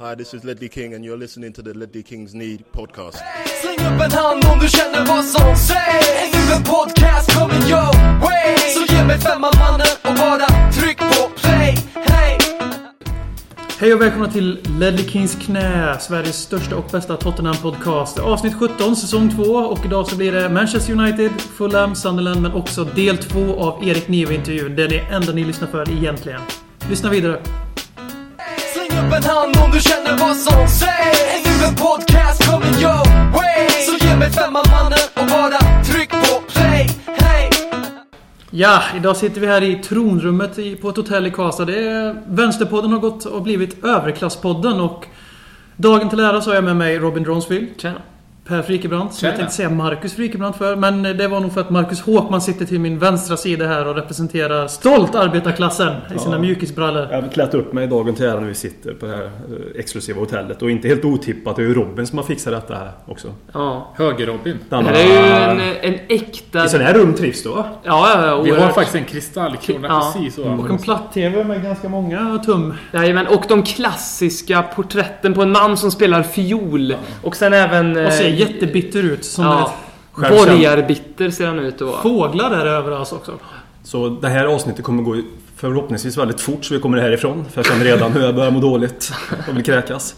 Hi, this is Ledley King and you're listening to the Ledley Kings Knä podcast. Släng upp en hand om du känner vad som sägs. Nu en podcast coming your way. Så ge mig femma mannen och bara tryck på play. Hej! Hej och välkomna till Ledley Kings Knä, Sveriges största och bästa Tottenham-podcast. Avsnitt 17, säsong 2, och idag så blir det Manchester United, Fulham, Sunderland, men också del 2 av Erik Niva-intervjun. Det är det enda ni lyssnar för egentligen. Lyssna vidare. Släng upp en hand om du känner vad som sägs. Nu en podcast coming your way. Så ge mig femma mannen och bara tryck på play. Hej! Ja, idag sitter vi här i tronrummet på ett hotell i Karlstad. Vänsterpodden har gått och blivit överklasspodden, och dagen till ära så har jag med mig Robin Dronsfield. Tjena. Per Frikebrand, som jag tänkte säga Markus Frikebrand för, men det var nog för att Markus Håkman sitter till min vänstra sida här och representerar stolt arbetarklassen i sina mjukisbrallor. Jag har klätt upp mig dagen till ära när vi sitter på det här exklusiva hotellet, och inte helt otippat, det är ju Robin som har fixat detta här också. Ja, höger Robin. Det är ju en äkta... I sån här rum trivs då? Ja, vi har faktiskt en kristallkrona precis. Ja. Och en platt-tv med ganska många tum. Jajamän, och de klassiska porträtten på en man som spelar fiol, och sen även... Och sen jättebitter ut som borgarbitter ser han ut, och fåglar där överallt också. Så det här avsnittet kommer gå förhoppningsvis väldigt fort, så vi kommer härifrån, för jag känner redan hur jag börjar må dåligt och vill kräkas.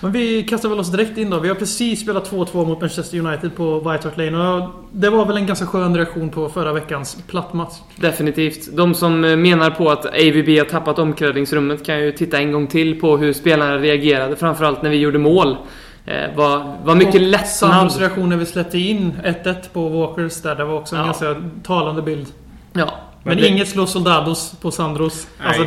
Men vi kastar väl oss direkt in då. Vi har precis spelat 2-2 mot Manchester United på White Hart Lane, och det var väl en ganska skön reaktion på förra veckans plattmatch. Definitivt. De som menar på att AVB har tappat omklädningsrummet kan ju titta en gång till på hur spelarna reagerade, framförallt när vi gjorde mål. Var mycket lättnad. Sandros reaktion när vi släppte in 1-1 på Walkers där, det var också en ganska talande bild. Ja. Men inget slår Soldados på Sandros. Nej. Alltså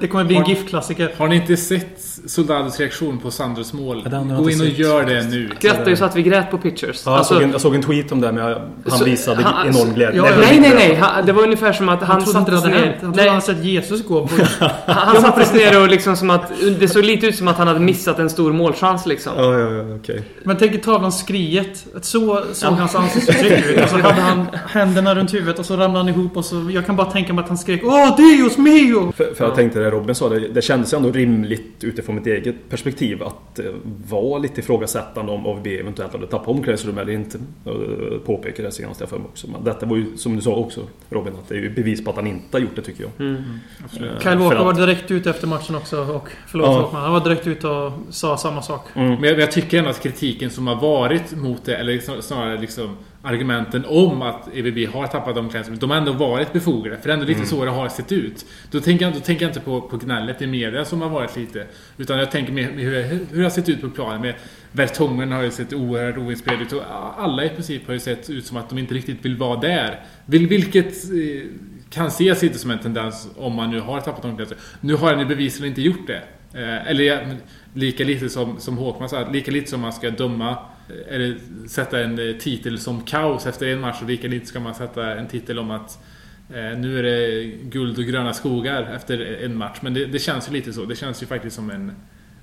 det kommer bli en giftklassiker. Har ni inte sett Soldados reaktion på Sandros mål? Gå in och gör det nu. Grattar ju så att vi grät på pictures. Ja, alltså, jag såg en tweet om det, men han visade enorm glädje. Ja, nej. Det var ungefär som att han satt ner. Han hade sett Jesus gå på. Han satt ner och liksom som att det såg lite ut som att han hade missat en stor målchans liksom. Ja, okej. Men tänk i tavlan skriet. Så hans ansiktsuttryck ut. Alltså hade han händerna runt huvudet och så ramlade han ihop, och så jag kan bara tänka mig att han skrek Åh, Dios mio! För jag tänkte det Robin sa, det kändes ändå rimligt utifrån mitt eget perspektiv att vara lite ifrågasättande om AVB eventuellt hade tappat omklädningsrum eller inte. Påpekade det senast jag för mig också. Men detta var ju, som du sa också Robin, att det är ju bevis på att han inte har gjort det, tycker jag. Kyle Walker var direkt ut efter matchen också, och han var direkt ut och sa samma sak. Men jag tycker ändå att kritiken som har varit mot det, eller snarare liksom argumenten om att EVB har tappat omklädningsrummet, de har ändå varit befogade, för det är ändå lite så det har sett ut. Då tänker jag inte på gnället i media som har varit lite, utan jag tänker mer hur det har sett ut på planen. Med Vertongen har ju sett oerhört oinspelad ut, och alla i princip har ju sett ut som att de inte riktigt vill vara där, vilket kan ses lite som en tendens om man nu har tappat omklädningsrummet. Nu har ni bevisligen inte gjort det, eller lika lite som Håkman sa, lika lite som man ska döma eller sätta en titel som kaos efter en match, och lika lite ska man sätta en titel om att nu är det guld och gröna skogar efter en match. Men det känns ju lite så. Det känns ju faktiskt som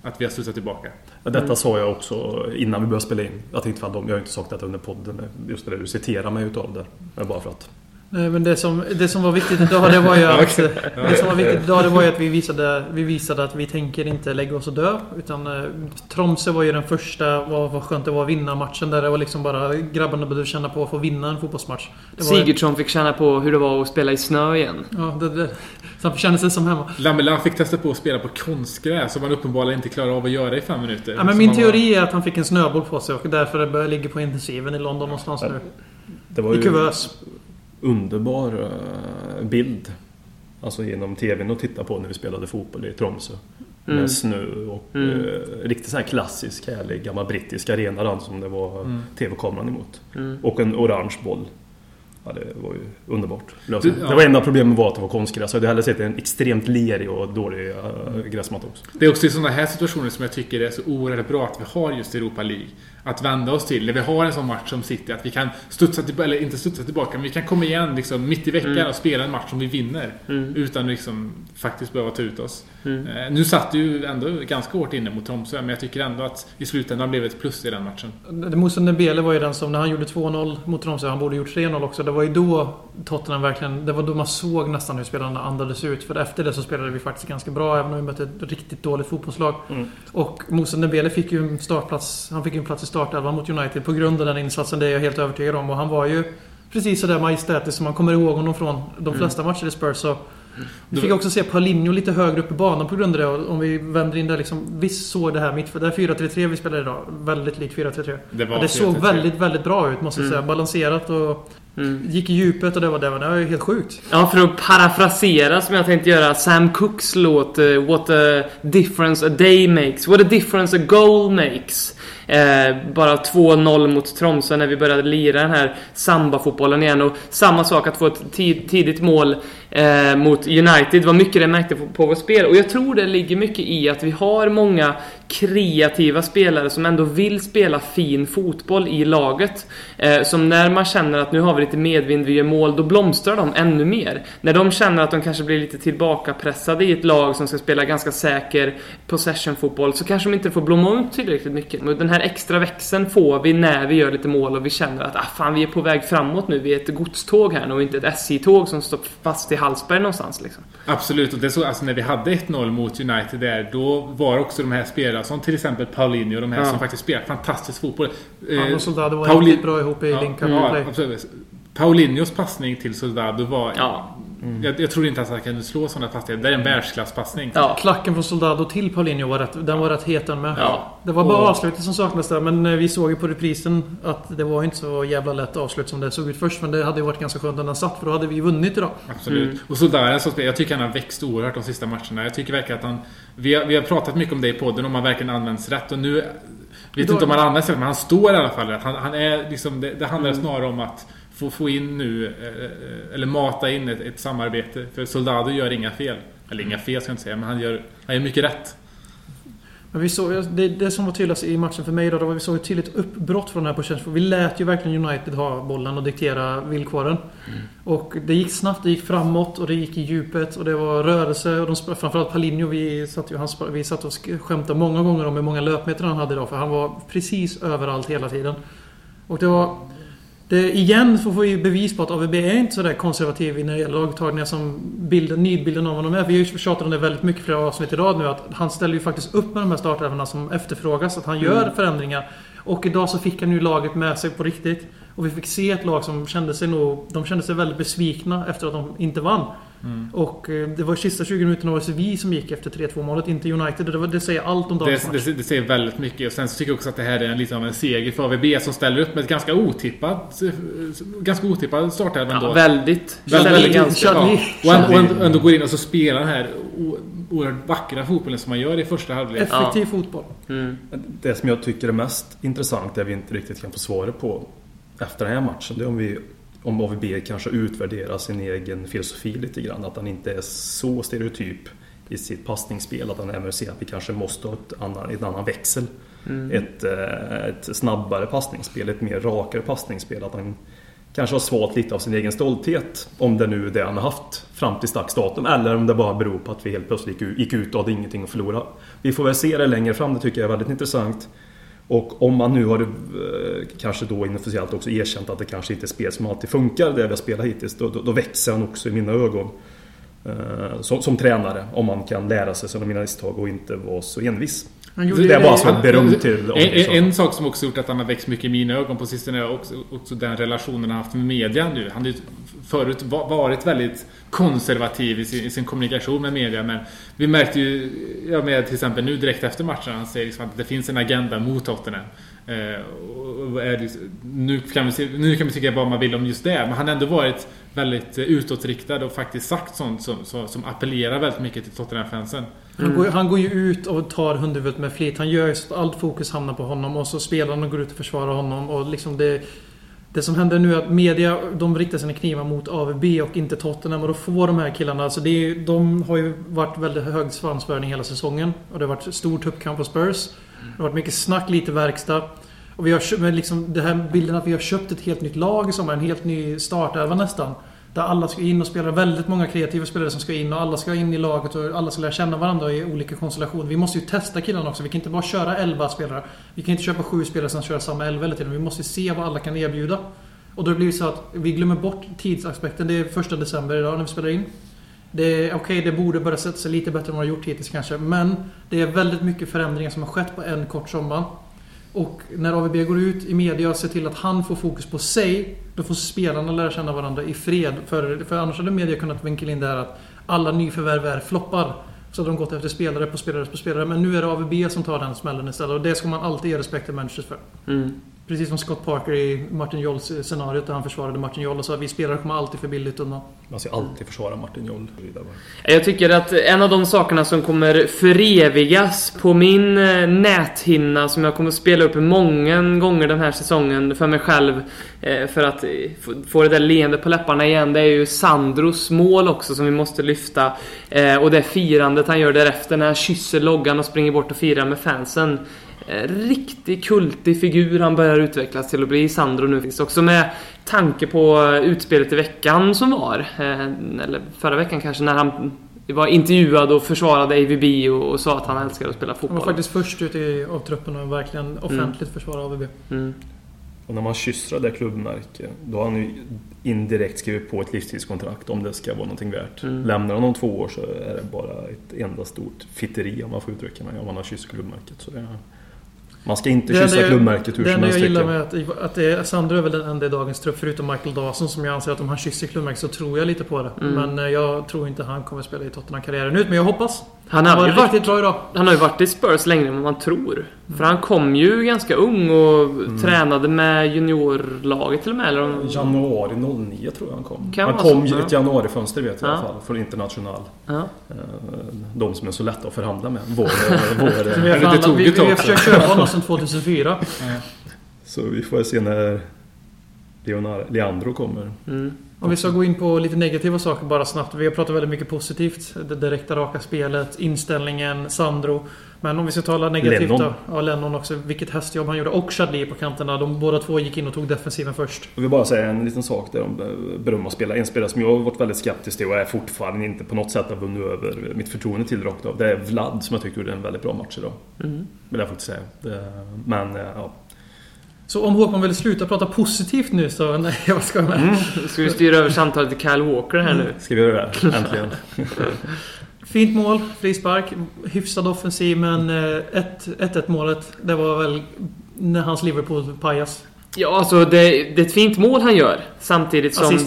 att vi har slutat tillbaka. Detta sa jag också innan vi började spela in. Jag tänkte fan, jag har inte sagt detta under podden, just det du citerar mig utav det. Men bara för att... Nej, men det som var viktigt idag, det var ju att vi visade att vi tänker inte lägga oss och dö, utan Tromsø var ju den första, vad skönt det var att vinna matchen där. Det var liksom bara grabbarna började känna på att få vinna en fotbollsmatch. Sigurdsson fick känna på hur det var att spela i snö igen. Ja, så han kände sig som hemma. Lamela fick testa på att spela på konstgräs som han uppenbarligen inte klarade av att göra i 5 minuter. Ja, men min teori är att han fick en snöboll på sig, och därför det ligger på intensiven i London någonstans nu. Det var ju kuvös. Underbar bild, alltså genom tvn, och titta på när vi spelade fotboll i Tromsø med snö och riktigt så här klassisk härlig gammal brittisk arena som det var tv-kameran emot och en orange boll. Ja, det var ju underbart. Det var enda problemet var att det var konstgräs. Jag hade hellre sett en extremt lerig och dålig gräsmatta också. Det är också i sådana här situationer som jag tycker det är så oerhört bra att vi har just Europa League att vända oss till. När vi har en sån match som City, att vi kan studsa tillbaka, eller inte studsa tillbaka, men vi kan komma igen liksom mitt i veckan och spela en match som vi vinner utan liksom faktiskt behöva ta ut oss. Nu satt ju ändå ganska hårt inne mot Tromsø, men jag tycker ändå att i slutändan blev ett plus i den matchen. Mousa Dembélé var ju den som när han gjorde 2-0 mot Tromsø, han borde gjort 3-0 också. Det var var ju då Tottenham verkligen, det var då man såg nästan hur spelarna andades ut. För efter det så spelade vi faktiskt ganska bra, även om vi mötte ett riktigt dåligt fotbollslag. Och Mousa Dembélé fick ju en startplats, han fick ju en plats i startelvan mot United på grund av den insatsen, det är jag helt övertygad om. Och han var ju precis så där majestätisk som man kommer ihåg honom från de flesta matcher i Spurs. Så vi fick också se Paulinho lite högre upp i banan på grund av det. Och om vi vänder in där liksom, vi såg det här mittfältet, det här 4-3-3 vi spelade idag, väldigt likt 4-3-3. Det såg väldigt, väldigt bra ut, måste jag säga. Balanserat och gick i djupet, och det var ju helt sjukt. Ja, för att parafrasera som jag tänkte göra Sam Cooks låt, what a difference a day makes, what a difference a goal makes. Bara 2-0 mot Tromsø när vi började lira den här samba-fotbollen igen. Och samma sak att få ett tidigt mål mot United var mycket det märkte på vårt spel. Och jag tror det ligger mycket i att vi har många kreativa spelare som ändå vill spela fin fotboll i laget, som när man känner att nu har vi lite medvind, vi gör mål, då blomstrar de ännu mer. När de känner att de kanske blir lite tillbakapressade i ett lag som ska spela ganska säker possession-fotboll, så kanske de inte får blomma ut tillräckligt mycket. Men den här extra växeln får vi när vi gör lite mål och vi känner att fan, vi är på väg framåt nu, vi är ett godståg här nu och inte ett SJ-tåg som står fast i Hallsberg någonstans liksom. Absolut, och det så, alltså, när vi hade 1-0 mot United där, då var också de här spelarna som till exempel Paulinho och de här som faktiskt spelar fantastisk fotboll. Och Soldado var riktigt bra ihop i Lincoln. Paulinhos passning till Soldado var... Jag tror inte att han kunde slå sådana passningar. Det är en världsklasspassning. Ja. Klacken från Soldado till Paulinho var rätt heten med. Ja. Det var bara avslutet som saknades där. Men vi såg ju på reprisen att det var inte så jävla lätt avslut som det såg ut först. Men det hade ju varit ganska skönt när den satt, för då hade vi vunnit idag. Absolut. Och Soldado, jag tycker han har växt oerhört de sista matcherna. Jag tycker verkligen att han... Vi har pratat mycket om det i podden, om han verkligen används rätt. Och nu vet inte om han används rätt, men han står i alla fall rätt. Han är liksom, det handlar snarare om att få in nu, eller mata in ett samarbete. För Soldado gör inga fel. Eller inga fel ska jag inte säga, men han gör mycket rätt. Men vi såg, det som var tydligast i matchen för mig idag, vi såg ett tydligt uppbrott från den här positionen. För vi lät ju verkligen United ha bollen och diktera villkoren. Och det gick snabbt, det gick framåt och det gick i djupet. Och det var rörelse. Och framförallt Paulinho, vi satt och skämtade många gånger om hur många löpmeter han hade idag. För han var precis överallt hela tiden. Och det var... igen får vi bevis på att AVB är inte så där konservativ när det gäller lagtagningar som nybilden av honom är. Vi har ju tjatat om det väldigt mycket flera avsnitt i rad nu, att han ställer ju faktiskt upp med de här startälvarna som efterfrågas, att han gör förändringar. Och idag så fick han ju laget med sig på riktigt. Och vi fick se ett lag som kände sig väldigt besvikna efter att de inte vann. Och det var sista 20 minuterna var det vi som gick efter 3-2-målet, inte United. Det säger allt om dagens match. Det säger väldigt mycket. Och sen så tycker jag också att det här är lite av en seger för AVB, som ställer upp med ett ganska otippat startelva ändå. Ja, väldigt. Och ändå går in och så spelar den här oerhört vackra fotbollen som man gör i första halvlek. Effektiv fotboll. Det som jag tycker är mest intressant, det vi inte riktigt kan få svaret på efter den här matchen, det är om AVB kanske utvärderar sin egen filosofi lite grann, att han inte är så stereotyp i sitt passningsspel, att han även ser att vi kanske måste ha en annan växel, ett snabbare passningsspel, ett mer rakare passningsspel, att han kanske har svalt lite av sin egen stolthet, om det nu är det han har haft fram till dags datum, eller om det bara beror på att vi helt plötsligt gick ut och hade ingenting att förlora. Vi får väl se det längre fram, det tycker jag är väldigt intressant. Och om man nu har kanske då inofficiellt också erkänt att det kanske inte är spel som alltid funkar, det vi har spelat hittills, då växer han också i mina ögon som tränare, om man kan lära sig sina misstag och inte vara så envis. Det är bara så berömt till. En sak som också gjort att han har växt mycket i mina ögon på sistone är också den relationen han har haft med media nu. Han har förut varit väldigt konservativ i sin kommunikation med media, men vi märkte ju med till exempel nu direkt efter matchen, han säger liksom att det finns en agenda mot Tottenham. Nu kan man tycka vad man vill om just det, men han har ändå varit väldigt utåtriktad och faktiskt sagt sånt som appellerar väldigt mycket till Tottenham-fansen. Han går ju ut och tar hundhuvudet med flit. Han gör så att allt fokus hamnar på honom, och så spelarna går ut och försvarar honom. Och liksom det som händer nu är att media, de riktar sina knivar mot AVB och inte Tottenham, och då får de här killarna, alltså de har ju varit väldigt hög svansföring hela säsongen, och det har varit stor tuppkamp på Spurs. Det har varit mycket snack, lite verkstad. Och vi har, men liksom, det här bilden att vi har köpt ett helt nytt lag som är en helt ny startälva nästan, där alla ska in och spela, väldigt många kreativa spelare som ska in, och alla ska in i laget och alla ska lära känna varandra i olika konstellationer. Vi måste ju testa killarna också, vi kan inte bara köra 11 spelare. Vi kan inte köpa 7 spelare och sen köra samma 11 eller till. Vi måste se vad alla kan erbjuda. Och då blir det så att vi glömmer bort tidsaspekten. Det är 1 december idag när vi spelar in. Det borde börja sätta sig lite bättre än vad det har gjort hittills kanske. Men det är väldigt mycket förändringar som har skett på en kort sommar. Och när AVB går ut i media och ser till att han får fokus på sig, då får spelarna lära känna varandra i fred. För annars hade media kunnat vinkla in det här att alla nyförvärv är floppar. Så hade de gått efter spelare på spelare på spelare. Men nu är det AVB som tar den smällen istället. Och det ska man alltid ge respekt till Manchester för. Mm. Precis som Scott Parker i Martin Jols scenariot där han försvarade Martin Jol och sa att vi spelare kommer alltid för billigt undan. Man ska alltid försvara Martin Jol. Jag tycker att en av de sakerna som kommer förevigas på min näthinna, som jag kommer spela upp många gånger den här säsongen för mig själv för att få det där leende på läpparna igen, det är ju Sandros mål också som vi måste lyfta. Och det firandet han gör därefter när han kysser loggan och springer bort och firar med fansen. Riktigt kultig figur han börjar utvecklas till att bli. Sandro nu finns också med tanke på utspelet i veckan som var, eller förra veckan kanske, när han var intervjuad och försvarade AVB och sa att han älskar att spela fotboll. Han var faktiskt först ut av truppen och verkligen offentligt försvarade AVB. Mm. Och när man kyssar det klubbmärket, då har han ju indirekt skrivit på ett livstidskontrakt om det ska vara någonting värt. Mm. Lämnar han om 2 år så är det bara ett enda stort fitteri, om man får uttrycka mig, om man har kysst klubbmärket. Så det är... Man ska inte kyssa klubbmärket hur som helst. Det jag gillar med att det är Sandro är väl den enda i dagens trupp förutom Michael Dawson, som jag anser att om han kysser klubbmärket så tror jag lite på det. Mm. Men jag tror inte han kommer spela i Tottenham-karriären ut, men jag hoppas. Han har ju varit i Spurs längre än man tror. Mm. För han kom ju ganska ung och tränade med juniorlaget till och med. Eller januari 09 tror jag han kom. Han kom i ett januarifönster vet jag i alla fall, för international. Ja. De som är så lätta att förhandla med. Vi försöker köpa honom sedan 2004. Så vi får se när Leandro kommer. Mm. Om vi ska gå in på lite negativa saker bara snabbt. Vi har pratat väldigt mycket positivt. Det direkta raka spelet, inställningen, Sandro. Men om vi ska tala negativt Lennon. Lennon också. Vilket hästjobb han gjorde. Och Chadli på kanterna. De båda två gick in och tog defensiven först. Jag vill bara säga en liten sak där om Brumma-spelare. En spelare som jag har varit väldigt skeptisk till och är fortfarande inte på något sätt har vunnit över mitt förtroende till rakt av. Det är Vlad som jag tyckte gjorde en väldigt bra match idag. Mm. Vill jag faktiskt säga. Men ja... Så om Håkman vill sluta prata positivt nu så... Nej, vad ska jag med? Ska vi styra över samtalet till Kyle Walker här nu? Ska vi göra det? Äntligen. Fint mål, frispark. Hyfsad offensiv, men 1-1-målet, det var väl när hans Liverpool pajas. Ja, alltså det är ett fint mål han gör. Samtidigt som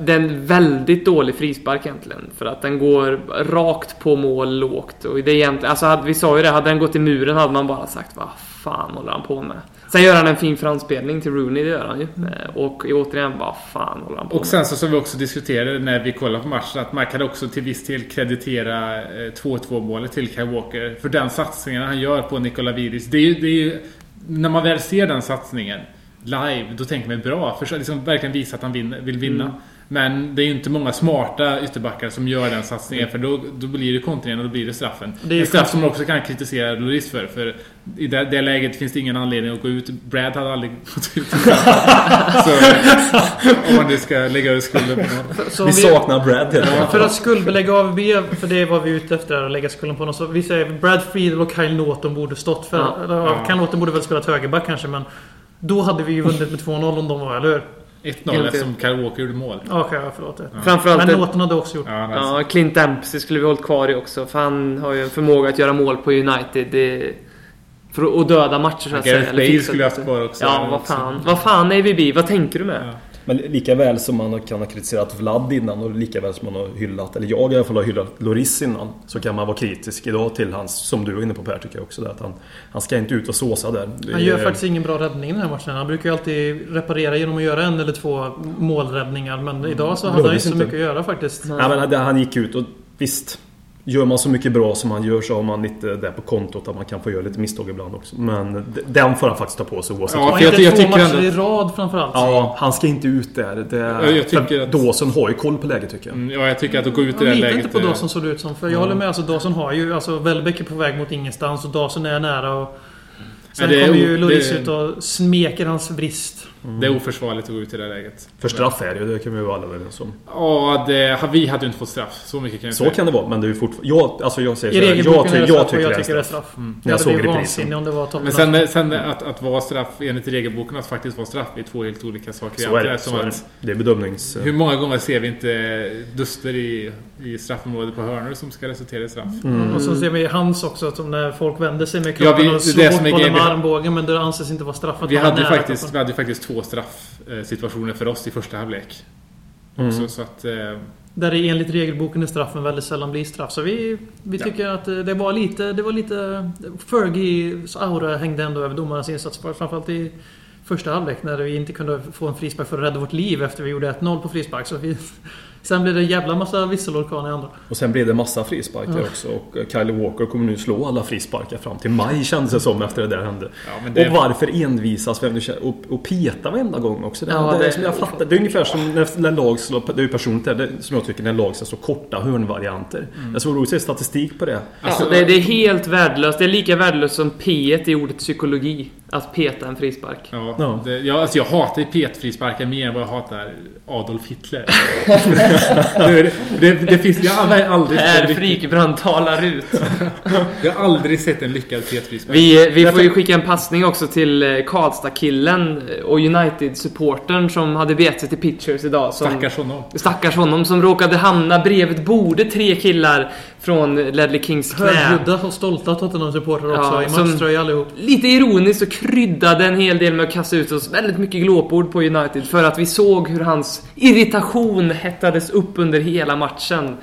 den väldigt dålig frispark egentligen. För att den går rakt på mål lågt. Och det egentligen, vi sa ju det, hade den gått i muren hade man bara sagt, vad fan håller han på med? Sen gör han en fin framspelning till Rooney, det gör han ju. Och återigen, vad fan håller han på med? Och sen så som vi också diskuterade när vi kollade på matchen, att man kan också till viss del kreditera 2-2-målet till Kyle Walker. För den satsningen han gör på Nikola Vidic, det är ju, när man väl ser den satsningen live, då tänker man bra. För liksom verkligen visa att han vill vinna. Mm. Men det är ju inte många smarta ytterbackar som gör den satsningen. För då blir det kontringen och då blir det straffen. Det är en straff som man också kan kritisera Loris för. För i det läget finns det ingen anledning att gå ut. Brad hade aldrig gått ut. Så om man nu ska lägga över skulden på någon. Vi saknar Brad. Ja, för att skuldbelägga AVB, för det var vi ute efter att lägga skulden på någon. Så vi säger Brad Friedel och Kyle Naughton borde stått för. Ja. Kyle Naughton borde väl spela högerback kanske, men då hade vi ju vunnit med 2-0 om de var, eller hur? 1-0 eftersom Kyle Walker gjorde mål. Okej, förlåt det. Ja. Framförallt men Naughton hade också gjort. Ja, Clint Dempsey skulle vi hållit kvar i också. För han har ju en förmåga att göra mål på United. För att döda matcher så att säga. Gareth Bale skulle ha haft kvar också. Ja, vad fan är vi? Vad tänker du med? Ja. Men lika väl som man kan ha kritiserat Vlad innan, och lika väl som man har hyllat, eller jag i alla fall har hyllat Loris innan, så kan man vara kritisk idag till hans, som du var inne på Per tycker jag också, att han ska inte ut och såsa där. Han gör faktiskt ingen bra räddning i den här matchen. Han brukar ju alltid reparera genom att göra 1 eller 2 målräddningar, men idag så hade han inte så mycket att göra faktiskt. Nej, men han gick ut och visst, gör man så mycket bra som han gör så har man lite där på kontot att man kan få göra lite misstag ibland också. Men den får han faktiskt ta på sig oavsett. Ja, jag tycker matcher i rad framförallt. Ja, han ska inte ut där. Jag tycker att Dawson har ju koll på läget tycker jag. Ja, jag tycker att gå ut i det läget. Inte på Dawson såg det ut som, för jag håller med, Dawson har ju Welbeck är på väg mot ingenstans och Dawson är nära och Sen kommer ju Lloris ut och smeker hans vrist. Mm. Det är oförsvarligt att gå ut i det läget. För straff är det ju, det kan vi ju alla välja som. Ja, vi hade ju inte fått straff. Så mycket kan jag säga. Så kan det vara, men det är ju fortfarande... Jag tycker det är straff. Mm. Ja, jag såg det i om det var. Men sen att vara straff, enligt regelboken, att faktiskt vara straff är två helt olika saker. Så är det. Som så är det. Det är bedömnings... Hur många gånger ser vi inte duster i straffområdet på hörnor som ska resultera i straff? Mm. Och så ser vi hans också, att när folk vänder sig med kroppen och slår på den med armbågen, men det anses inte vara straff. Vi hade faktiskt två straffsituationer för oss i första halvlek. Mm. Så att, där det enligt regelboken är straffen väldigt sällan blir straff. Så vi tycker att det var lite Fergies aura hängde ändå över domarnas insats, framförallt i första halvlek när vi inte kunde få en frispark för att rädda vårt liv efter vi gjorde 1-0 på frispark. Så sen blev det en jävla massa visselorkan i andra. Och sen blev det massa frisparker också. Och Kyle Walker kommer nu slå alla frisparker fram till maj, kändes det som, efter det där hände. Ja, det... Och varför envisas och peta varenda gång också. Det är ungefär som när lag slår, det är ju personligt där, som jag tycker när lag slår så korta hörnvarianter. Mm. Jag såg roligt att se statistik på det. Alltså, det är helt värdelöst. Det är lika värdelöst som P1 i ordet psykologi. Att peta en frispark. Ja. Alltså jag hatar petfrisparkar mer än vad jag hatar Adolf Hitler. det finns, jag aldrig... Per Frikebrand talar ut. Jag har aldrig sett en lyckad petfrispark. Vi får ju skicka en passning också till Karlstad-killen och United-supportern som hade bett sig till Pictures idag. Stackars honom som råkade hamna bredvid bordet, tre killar från Ledley Kings Knä. Högljudda och stolta Tottenham-supportrar också, i matchströj allihop. Lite ironiskt så kryddade en hel del med att kasta ut oss väldigt mycket glåpord på United, för att vi såg hur hans irritation hettades upp under hela matchen.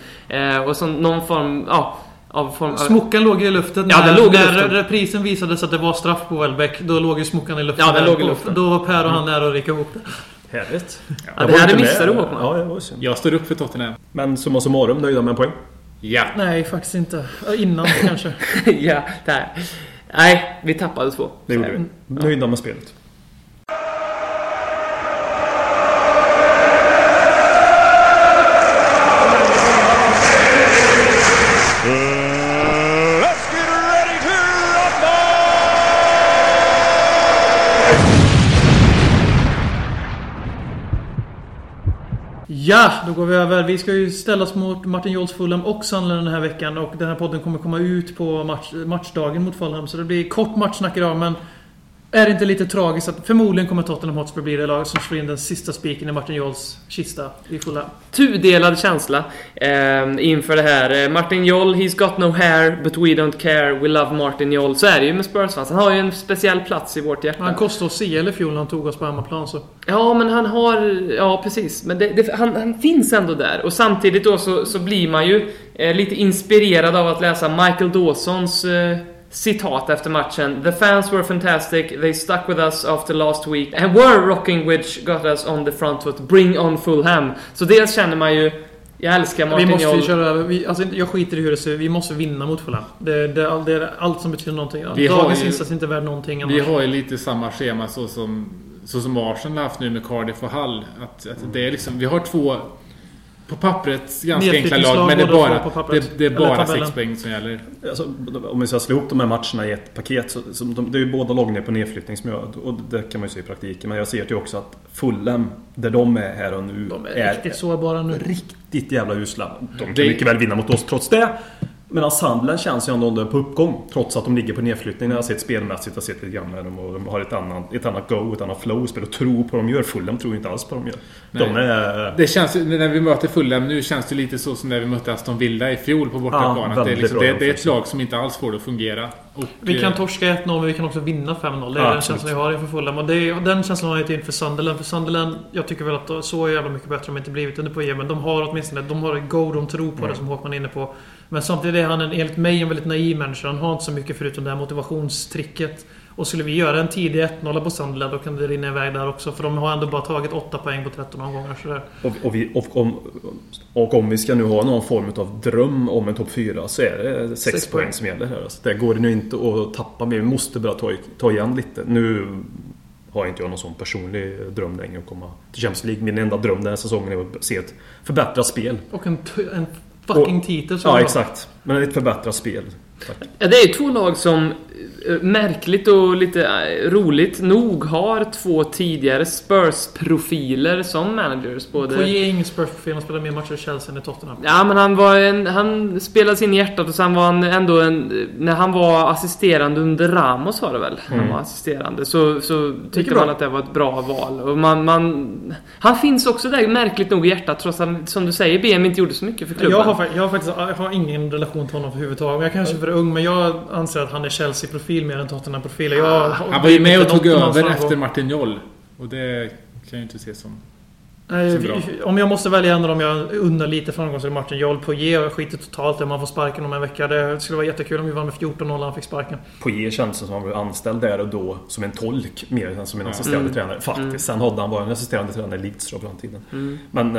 Och så någon form... smockan låg i luften. Ja, den låg i luften. När reprisen visades att det var straff på Welbeck, då låg ju smockan i luften. Ja, den låg i luften. Då var Per och han nära att rycka ihop det. Härligt. Ja, det här missade Håkman. Ja, det var synd. Jag står upp för Tottenham. Men summa summarum, nöjda med en poäng? Ja. Nej, faktiskt inte. Innan kanske. Ja, där. Nej, vi tappade 2. Det gjorde vi. Nöjda med spelet. Ja, då går vi över. Vi ska ju ställas mot Martin Jols Fulham och Sunderland den här veckan. Och den här podden kommer komma ut på matchdagen mot Fulham. Så det blir kort matchsnack idag. Men är det inte lite tragiskt att förmodligen kommer Tottenham Hotspur bli det lag som slår in den sista spiken i Martin Jols kista i Fulham? Tudelad känsla inför det här. Martin Jol, he's got no hair, but we don't care. We love Martin Jol. Så är det ju med Spurs-fans. Han har ju en speciell plats i vårt hjärta. Han kostade oss i eller fjol när han tog oss på hemmaplan så. Ja, men han har... Ja, precis. Men han finns ändå där. Och samtidigt då så blir man ju lite inspirerad av att läsa Michael Dawsons... citat efter matchen: "The fans were fantastic, they stuck with us after last week and were rocking which got us on the front foot, bring on Fulham." Så dels känner man ju, jag älskar Martin Jol. Vi måste jag skiter i hur det ser, vi måste vinna mot Fulham. Det är allt som betyder någonting. Dagens insats inte värd någonting annars. Vi har ju lite samma schema så som Arsenal har haft nu med Cardiff och Hull, att det är liksom, vi har två på pappret ganska enkla lag, men det är bara 6 poäng som gäller. Alltså, om vi ska slå ihop de här matcherna i ett paket så det är ju båda lag ner på nedflyttningsmöd, och det kan man ju se i praktiken. Men jag ser det ju också att Fulham, där de är här och nu, de är riktigt sårbara nu. Riktigt jävla usla. De kan mycket väl vinna mot oss trots det. Medan Sunderland känns ju ändå på uppgång, trots att de ligger på nedflyttning. När jag har sett spelmässigt, jag har sett lite grann med dem, och de har ett annat go, ett annat flow spel, och tror på de gör. Fulham tror inte alls på de gör. Det känns, när vi möter Fulham nu, känns det lite så som när vi mötte Aston Villa i fjol på bortaplan. Ja, det är ett lag som inte alls får det att fungera. Och vi kan torska 1-0, men vi kan också vinna 5-0. Det är den känslan vi har inför Fulham. Och den känslan har jag inte inför Sunderland. För Sunderland, jag tycker väl att de så jävla mycket bättre om inte blivit under på EM. Men de har åtminstone, de har ett go, de tror på det som Håkman är inne på. Men samtidigt är han enligt mig en väldigt naiv människa. Han har inte så mycket förutom det här motivationstricket. Och skulle vi göra en tidig 1-0 på Sunderland, då kan det rinna iväg där också. För de har ändå bara tagit 8 poäng på 13 gånger. Sådär. Och om vi ska nu ha någon form av dröm om en topp 4, så är det 6 poäng som gäller här. Så det går det nu inte att tappa med. Vi måste bara ta igen lite. Nu har inte jag någon sån personlig dröm längre att komma till Champions League. Min enda dröm den här säsongen är att se ett förbättrat spel. Och en fucking titel. Ja, exakt. Men ett förbättrat spel. Ja, det är 2 lag som märkligt och lite roligt nog har två tidigare Spurs-profiler som managers. Både... Poyeng, Spurs-profil, han spelade mer matcher i Chelsea än i Tottenham. Ja, men han spelade sin hjärtat och sen var han ändå när han var assisterande under Ramos var det väl? Mm. Han var assisterande. Så tyckte man att det var ett bra val. Och han finns också där märkligt nog i hjärtat trots att, som du säger, BM inte gjorde så mycket för klubben. Jag har ingen relation till honom för huvudtaget. Jag kanske är för ung, men jag anser att han är Chelsea-profil mer än Tottenham-profil. Han var ju med och tog över efter Martin Jol. Och det kan ju inte ses som... Om jag måste välja en av dem jag undrar lite framgång så är Martin Jol. Poyet skiter totalt om han får sparken om en vecka. Det skulle vara jättekul om vi vann med 14-0 och han fick sparken. Poyet känns som han blev anställd där och då som en tolk mer än som en assisterande tränare. Faktiskt, sen hade han varit en assisterande tränare i Lidström bland tiden. Men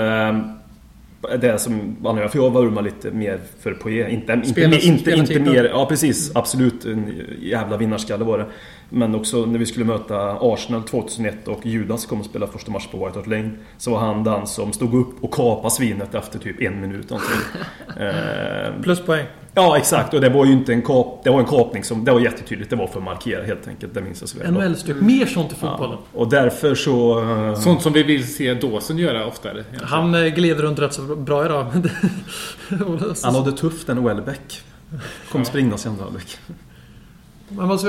det som jag vurmar lite mer för Poyet. Inte mer, ja precis, absolut en jävla vinnarskalle var det. Men också när vi skulle möta Arsenal 2001 och Judas kom och spela första match på White Hart Lane, så var han den som stod upp och kapade svinet efter typ en minut. Pluspoäng. Ja, exakt. Och det var ju inte en det var en kapning som, det var jättetydligt, det var för att markera helt enkelt, det minns jag så väl. NHL-styck, mer sånt i fotbollen. Ja. Och därför så... Sånt som vi vill se Dawson göra oftare. Han gled runt rätt så bra idag. Han hade tufft en Welbeck. Kom springa sen Welbeck. Men alltså,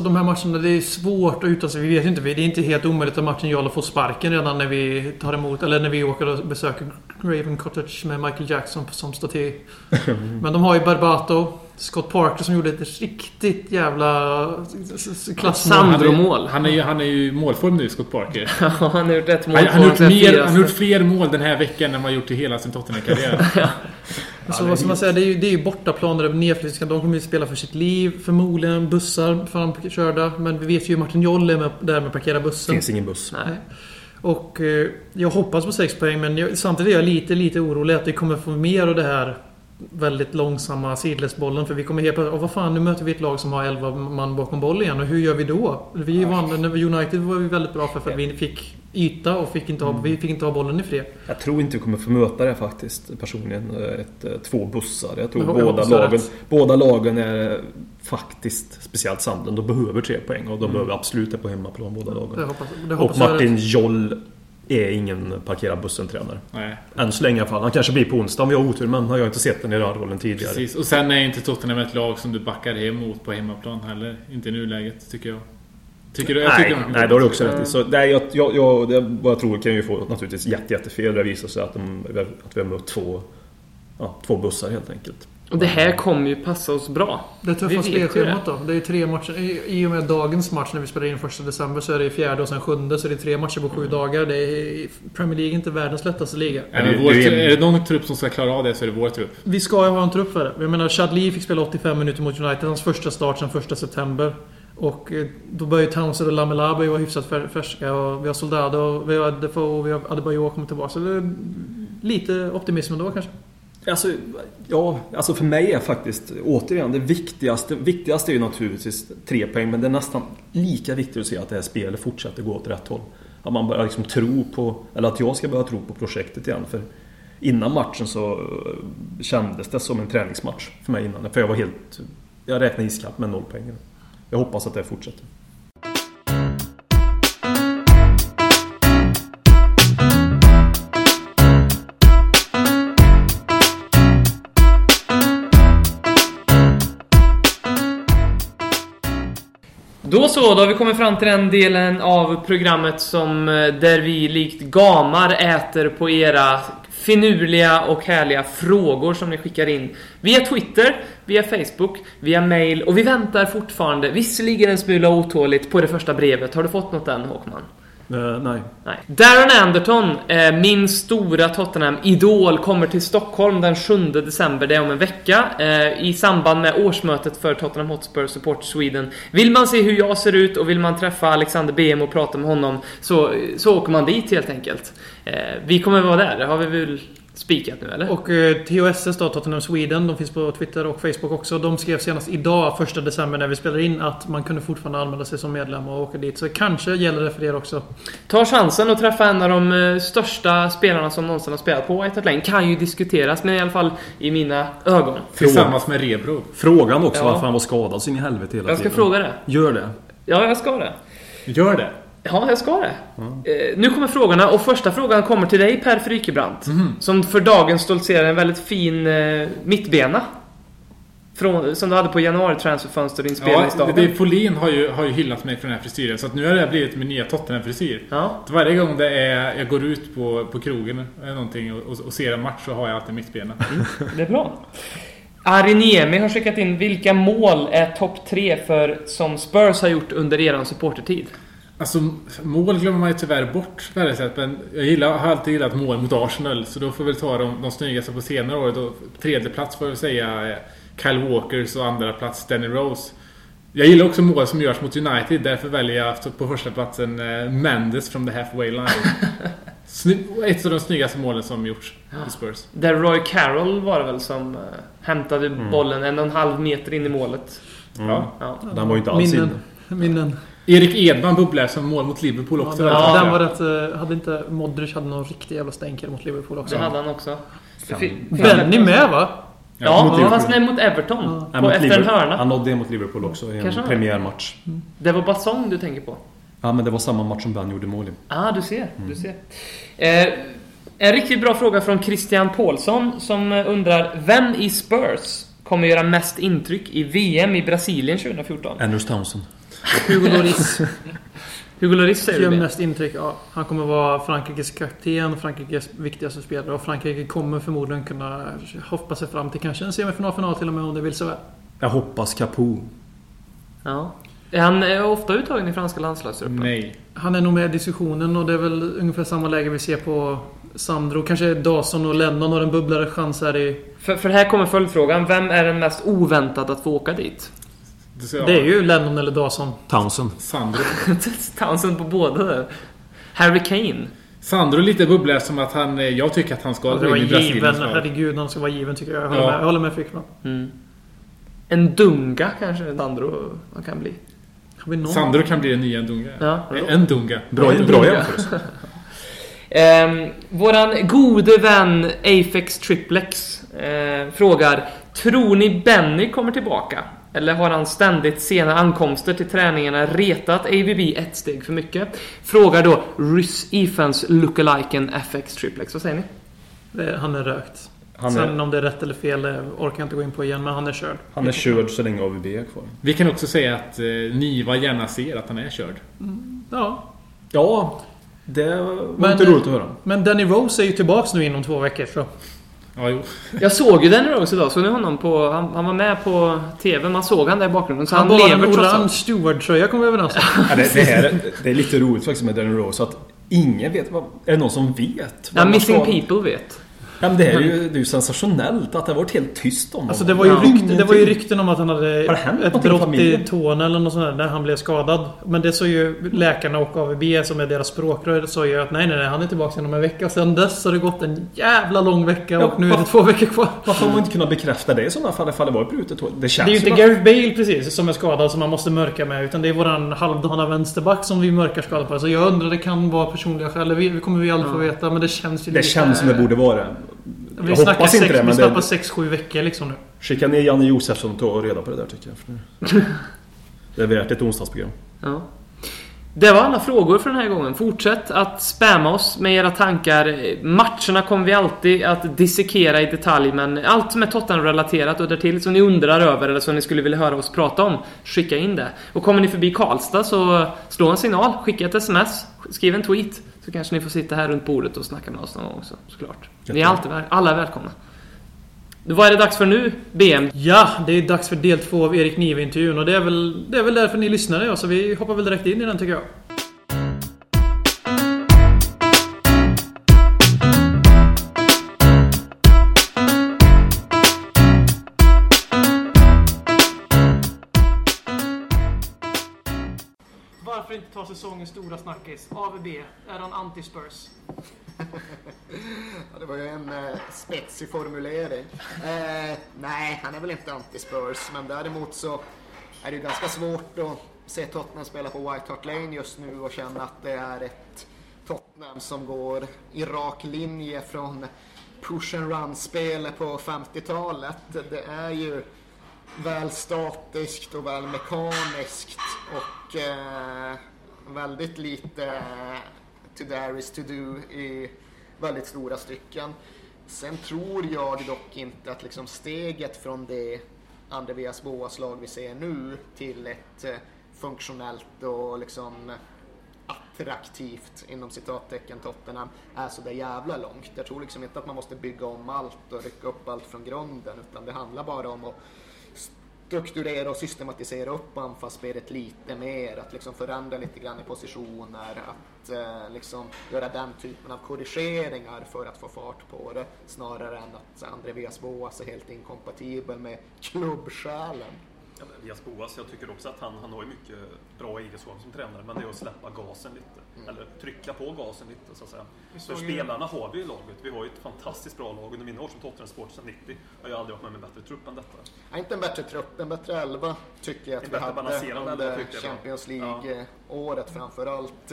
de här matcherna, det är svårt att uttala sig. Vi vet ju inte, det är inte helt omöjligt att Martin Jol får sparken redan när vi tar emot, eller när vi åker och besöker Raven Cottage med Michael Jackson som staty. Men de har ju Barbato, Scott Parker som gjorde ett riktigt jävla Sandro-mål. Han är ju målform nu, Scott Parker. Han har gjort rätt mål. Han har gjort fler mål den här veckan än man gjort i hela sin Tottenham-karriär. Alltså, vad ska man säga, det är ju bortaplan där nedflyttningar, de kommer ju spela för sitt liv, förmodligen bussar framkörda, men vi vet ju Martin Jol är där med att parkera bussen. Det finns ingen buss. Nej. Och jag hoppas på 6 poäng, men samtidigt är jag lite orolig att vi kommer få mer av det här väldigt långsamma sidledsbollen, för vi kommer helt plötsligt, vad fan, nu möter vi ett lag som har 11 man bakom boll igen, och hur gör vi då? Vi vann, United var vi väldigt bra för att vi fick yta och vi fick inte ha bollen i fred. Jag tror inte vi kommer få möta det faktiskt personligen, två bussar. Jag tror båda lagen är faktiskt, speciellt Sandland, de behöver 3 poäng och de behöver absolut det på hemmaplan, båda lagen. Jag hoppas och Martin Jol är ingen parkerad bussen-tränare. Nej. Än så länge i alla fall. Han kanske blir på onsdag om vi har otur, men har jag inte sett den i rödrollen tidigare. Precis. Och sen är inte Tottenham ett lag som du backar emot på hemmaplan heller. Inte i nuläget, tycker jag. Nej, då är det också rätt. Så nej, jag tror kan ju få naturligtvis jättefel. Det visar sig att vi har mött två bussar helt enkelt. Och det här kommer ju passa oss bra. Det tuffa spelschemat då. Det är 3 matcher. I och med dagens match när vi spelar in 1 december så är det 4:e och sen 7:e, så det är 3 matcher på 7 dagar. Det är Premier League, inte världens lättaste liga. Är det någon trupp som ska klara av det, så är det vår trupp. Vi ska ju ha en trupp för det. Jag menar, Chadli fick spela 85 minuter mot United, hans första start sedan 1 september. Och då börjar Townsend och Lamela vara hyfsat färska, och vi har Soldado och vi har Defoe och vi har kommit tillbaka, så det är lite optimism då kanske. Alltså för mig är faktiskt återigen det viktigaste är ju naturligtvis 3 poäng, men det är nästan lika viktigt att se att det här spelet fortsätter gå åt rätt håll, att man börjar liksom tro på, eller att jag ska börja tro på projektet igen, för innan matchen så kändes det som en träningsmatch för mig innan, för jag räknade iskapp med 0 poäng. Jag hoppas att det fortsätter. Då har vi kommit fram till den delen av programmet där vi likt gamar äter på era finurliga och härliga frågor som ni skickar in via Twitter, via Facebook, via mail, och vi väntar fortfarande, visserligen en smula otåligt, på det första brevet. Har du fått något än, Håkman? Nej. Darren Anderton, min stora Tottenham-idol, kommer till Stockholm den 7 december, det är om en vecka, i samband med årsmötet för Tottenham Hotspur Support Sweden. Vill man se hur jag ser ut och vill man träffa Alexander BM och prata med honom, så åker man dit helt enkelt. Vi kommer vara där, det har vi väl spikat nu, eller? Och TOSS då, Tottenham Sweden, de finns på Twitter och Facebook också. De skrev senast idag, 1 december när vi spelar in, att man kunde fortfarande anmäla sig som medlem och åka dit. Så kanske gäller det för er också. Ta chansen att träffa en av de största spelarna som någonsin har spelat på White Hart Lane. Kan ju diskuteras, men i alla fall i mina ögon. Tillsammans med Rebro. Frågan också varför han var skadad sin i helvete hela tiden. Jag ska fråga det. Gör det. Ja, jag ska det. Gör det. Ja, jag ska det. Nu kommer frågorna, och första frågan kommer till dig, Per Frikebrand, som för dagen stoltserar en väldigt fin mittbena som du hade på januari-transferfönster din spelningsdagen. Ja, Paulinho har ju hyllat mig för den här frisyren, så att nu har det blivit min nya Tottenham-frisyr. Ja. Varje gång jag går ut på krogen eller någonting och ser en match, så har jag alltid mittbena. Det är bra. Ariniemi har skickat in: vilka mål är topp 3 som Spurs har gjort under eran supportertid? Alltså, mål glömmer man ju tyvärr bort, men jag har alltid gillat mål mot Arsenal, så då får vi ta de snyggaste på senare året. Och tredje plats får jag säga Kyle Walkers, och andra plats Danny Rose. Jag gillar också mål som görs mot United, därför väljer jag på första platsen Mendes från the halfway line. Ett av de snyggaste målen som gjorts i Spurs. Där Roy Carroll var det väl som hämtade bollen 1,5 meter in i målet. Ja. Den var ju inte alls inne. Minnen. Erik Edman bubblar som mål mot Liverpool också. Ja, den var rätt. Hade inte Modric hade någon riktig jävla stänker mot Liverpool också? Det hade han också. Benny med, va? Ja, fast nej, mot Everton. Ja. På efter en hörna. Han nådde mot Liverpool också i en premiärmatch. Det var Basson du tänker på? Ja, men det var samma match som Ben gjorde mål i. Du ser. En riktigt bra fråga från Christian Paulsson, som undrar: vem i Spurs kommer göra mest intryck i VM i Brasilien 2014? Anders Townsend. Hugo Lloris säger det mest intryck. Ja, han kommer vara Frankrikes kapten, Frankrikes viktigaste spelare, och Frankrike kommer förmodligen kunna hoppa sig fram till kanske en semifinal till och med, om det vill så väl. Jag hoppas Capo. Ja. Han är ofta uttagen i franska landslagsgruppen. Nej. Han är nog med i diskussionen, och det är väl ungefär samma läge vi ser på Sandro. Kanske Dawson och Lennon har en bubblare chans här i... För här kommer följdfrågan: vem är den mest oväntat att få åka dit? Det är ju Lennon eller Dawson. Sandro. Townsend på båda. Harry Kane. Sandro lite bubblar som att han... Jag tycker att han ska... Det var given. Herregud, han ska vara given, tycker jag. Jag håller med Frikman. En dunga kanske Sandro kan bli. Sandro kan bli en ny dunga. En dunga. Bra jämförelse. Våran gode vän Apex Triplex frågar: tror ni Benny kommer tillbaka? Eller har han ständigt sena ankomster till träningarna retat ABB ett steg för mycket? Frågar då Rys Ifans lookaliken FX Triplex. Vad säger ni? Han är rökt. Sen om det är rätt eller fel orkar jag inte gå in på igen, men han är körd. Han är körd så länge ABB är kvar. Vi kan också säga att Niva gärna ser att han är körd. Ja. Det var inte roligt att höra. Men Danny Rose är ju tillbaka nu inom 2 veckor, så... Ja, jo. Jag såg ju den Rose idag, så nu honom på... Han var med på TV, man såg han där i bakgrunden, så han lever trots allt. Han Steward-tröja kommer över någonstans. Det är lite roligt faktiskt med Danny Rose, att ingen vet vad... Är det någon som vet? Ja, Missing People vet. Ja, men det är ju sensationellt att det har varit helt tyst om honom. Alltså, det var ju rykten om att han hade ett brott i tån eller något sånt där, när han blev skadad. Men det såg ju läkarna och AVB, som är deras språkrör, såg ju att nej, han är tillbaka inom en vecka. Sen dess har det gått en jävla lång vecka, och nu är det 2 veckor kvar. Varför har man inte kunnat bekräfta det i sådana fall, ifall det var brutet tån? Det är ju inte Gareth Bale precis som är skadad, som man måste mörka med, utan det är våran halvdana vänsterback som vi mörkar skadad på. Så jag undrar, det kan vara personliga skäl. Vi kommer vi aldrig få veta, men det känns ju... Det känns som det borde vara. Vi snackar 6-7 veckor liksom nu. Skicka ner Janne Josefsson och reda på det där, tycker jag, för det är värt ett onsdagsprogram. Ja. Det var alla frågor för den här gången. Fortsätt att spamma oss med era tankar. Matcherna kommer vi alltid att dissekera i detalj, men allt som är Tottenham-relaterat och därtill som ni undrar över eller som ni skulle vilja höra oss prata om, skicka in det. Och kommer ni förbi Karlstad, så slå en signal, skicka ett sms, skriv en tweet, så kanske ni får sitta här runt bordet och snacka med oss någon gång också, såklart. Ni är alltid alla välkomna. Vad är det dags för nu, BM? Ja, det är dags för del 2 av Erik Niva-intervjun, och det är väl därför ni lyssnade, så vi hoppar väl direkt in i den, tycker jag. Varför inte ta säsongens stora snackis? AVB, är han anti-Spurs? Ja, det var ju en spetsig formulering. Nej, han är väl inte anti-Spurs, men däremot så är det ju ganska svårt att se Tottenham spela på White Hart Lane just nu och känna att det är ett Tottenham som går i rak linje från push and run-spel på 50-talet. Det är ju väl statiskt och väl mekaniskt och väldigt lite to there is to do i väldigt stora stycken. Sen tror jag dock inte att liksom steget från det André Villas-Boas lag vi ser nu till ett funktionellt och liksom attraktivt inom citattecken Tottenham är så där jävla långt. Jag tror liksom inte att man måste bygga om allt och rycka upp allt från grunden, utan det handlar bara om att strukturera och systematisera upp anfallsspelet lite mer, att liksom förändra lite grann i positioner, att liksom göra den typen av korrigeringar för att få fart på det, snarare än att André Villas-Boas är helt inkompatibel med klubbsjälen. Ja, Villas-Boas, jag tycker också att han har ju mycket bra egenskaper som tränare, men det är att släppa gasen lite, eller trycka på gasen lite så att säga. För spelarna har vi i laget, vi har ju ett fantastiskt bra lag under mina år som Tottenham-supporter sedan 90, och jag har aldrig varit med en bättre trupp än detta. Ja, inte en bättre trupp, en bättre elva tycker jag att vi hade under Champions League-året framförallt.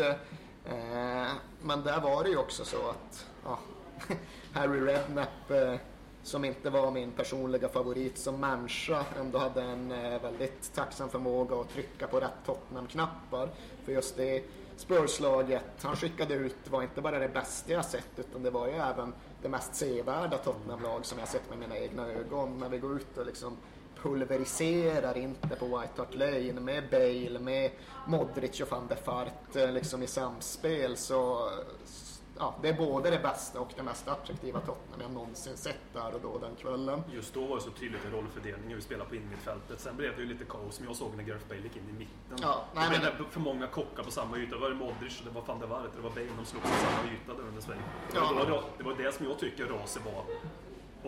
Men där var det ju också så att Harry Redknapp, som inte var min personliga favorit som människa, ändå hade en väldigt tacksam förmåga att trycka på rätt Tottenham-knappar. För just det Spurs-laget han skickade ut var inte bara det bästa jag sett, utan det var ju även det mest sevärda Tottenham-lag som jag sett med mina egna ögon. När vi går ut och liksom pulveriserar inte på White Hart Lane med Bale, med Modric och Van der Vaart liksom i samspel, så... Ja, det är både det bästa och det mest attraktiva Tottenham jag någonsin sett där och då den kvällen. Just då var det så tydligt en rollfördelning hur vi spelade på innermittfältet. Sen blev det ju lite kaos som jag såg när Gareth Bale gick in i mitten. Ja, det för många kockar på samma yta. Det var Modric och det var Van der Vaart, det var Bale, de slog på samma yta där under Sverige. Ja. Det var det som jag tycker raset var.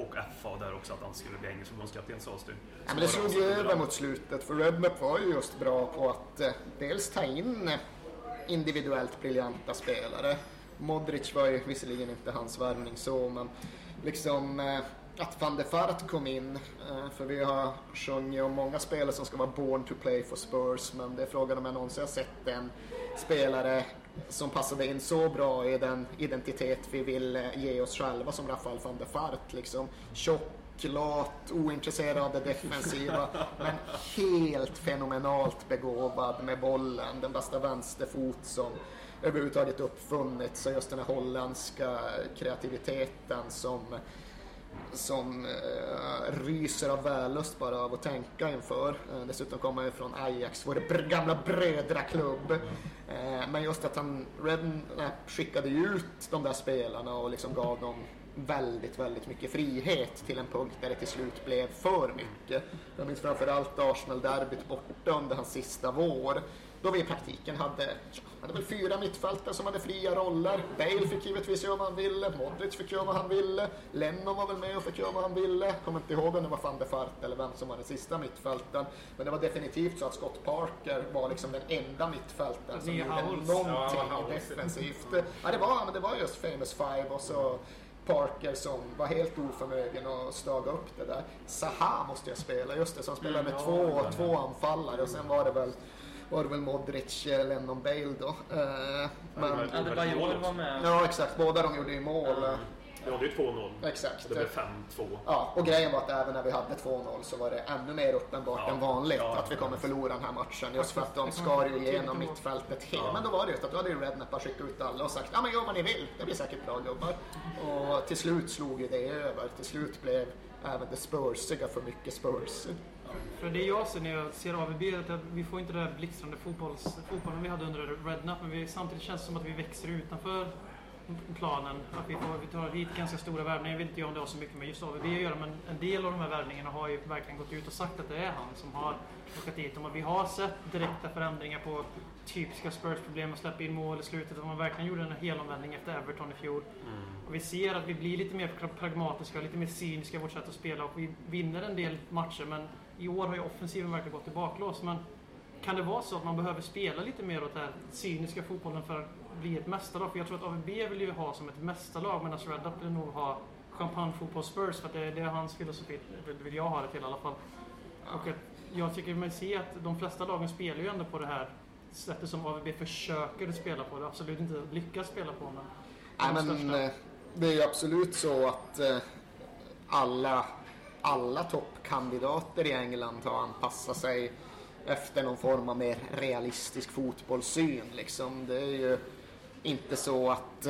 Och FA där också, att han skulle bli engelsk förbundskapten sades det. Ja, men det slog ju över mot slutet, för Redknapp var ju just bra på att dels ta in individuellt briljanta spelare. Modric var ju visserligen inte hans värvning så, men liksom att Van der Vaart kom in, för vi har sjungit om många spelare som ska vara born to play for Spurs, men det är frågan om jag någonsin har sett en spelare som passade in så bra i den identitet vi vill ge oss själva som Rafael Van der Vaart, liksom tjock, lat, ointresserad av det defensiva, men helt fenomenalt begåvad med bollen, den bästa vänsterfot som överhuvudtaget uppfunnit. Så just den här holländska kreativiteten som ryser av vällust bara av att tänka inför. Dessutom kommer han från Ajax, vår gamla brödraklubb. Men just att Redknapp skickade ut de där spelarna och liksom gav dem väldigt, väldigt mycket frihet till en punkt där det till slut blev för mycket. Jag minns framförallt Arsenal-derbyt borta under hans sista vår, då vi i praktiken hade väl 4 mittfältare som hade fria roller. Bale fick givetvis göra vad han ville, Modric fick göra vad han ville, Lennon var väl med och fick göra vad han ville. Kommer inte ihåg om det var Van der Vaart eller vem som var den sista mittfälten, men det var definitivt så att Scott Parker var liksom den enda mittfältaren som gjorde någonting defensivt. Ja, det var just Famous Five och så Parker som var helt oförmögen att staga upp det där. Saha måste jag spela, just det, som spelade med två anfallare, och sen var det väl Modric, Lennon, Bale då. Men Adebayor var med. Ja, exakt. Båda de gjorde ju mål. Ja, det är 2-0. Exakt. Det blev 5-2. Ja, och grejen var att även när vi hade 2-0 så var det ännu mer uppenbart än vanligt att vi kommer förlora den här matchen. Just för att de skar igenom mittfältet helt. Men då var det just att då hade ju Redknapp skickat ut alla och sagt ja, men gör vad ni vill, det blir säkert bra gubbar. Och till slut slog ju det över. Till slut blev även det spursiga för mycket spurs. För det jag ser när jag ser AVB är att vi får inte den där blixtrande fotbollen vi hade under Redknapp, men samtidigt känns det som att vi växer utanför planen. Att vi tar hit ganska stora värvningar. Jag vet inte om det har så mycket med just AVB att göra, men en del av de här värvningarna har ju verkligen gått ut och sagt att det är han som har plockat hit dem. Och vi har sett direkta förändringar på typiska Spurs-problem och släppa in mål i slutet. Och man verkligen gjorde en helomvändning efter Everton i fjol. Och vi ser att vi blir lite mer pragmatiska, lite mer cyniska i vårt sätt att spela. Och vi vinner en del matcher, men i år har ju offensiven verkligen gått i baklås. Men Kan det vara så att man behöver spela lite mer åt den här cyniska fotbollen för att bli ett mästarlag? För jag tror att AVB vill ju ha som ett mästarlag, medan Redknapp vill nog ha champagnefotboll Spurs, för att det är hans filosofi, vill jag ha det till i alla fall. Och jag tycker man ser att de flesta lagen spelar ju ändå på det här sättet som AVB försöker spela på, det absolut inte lyckas spela på. Men det är ju absolut så att alla toppkandidater i England har anpassat sig efter någon form av mer realistisk fotbollssyn. Liksom. Det är ju inte så att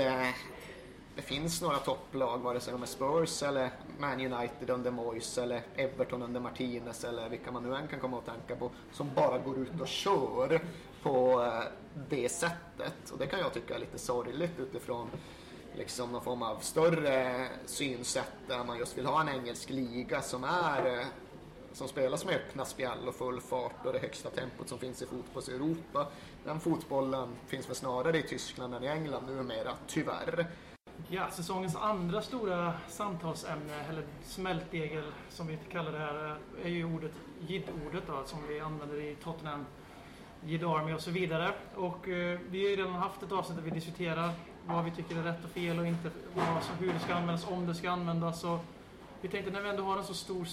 det finns några topplag, vare sig de är Spurs eller Man United under Moyes eller Everton under Martinez eller vilka man nu än kan komma att tänka på, som bara går ut och kör på det sättet. Och det kan jag tycka är lite sorgligt utifrån liksom någon form av större synsätt där man just vill ha en engelsk liga som spelas med öppna spjäll och full fart och det högsta tempot som finns i fotbolls i Europa. Den fotbollen finns väl snarare i Tyskland än i England numera, tyvärr. Ja, säsongens andra stora samtalsämne, eller smältdegel som vi kallar det här, är ju ordet jid-ordet då, som vi använder i Tottenham, Jid Army och så vidare. Och vi har ju redan haft ett avsnitt där vi diskuterar vad vi tycker är rätt och fel och inte, hur det ska användas, om det ska användas. Och vi tänkte, när vi ändå har en så stor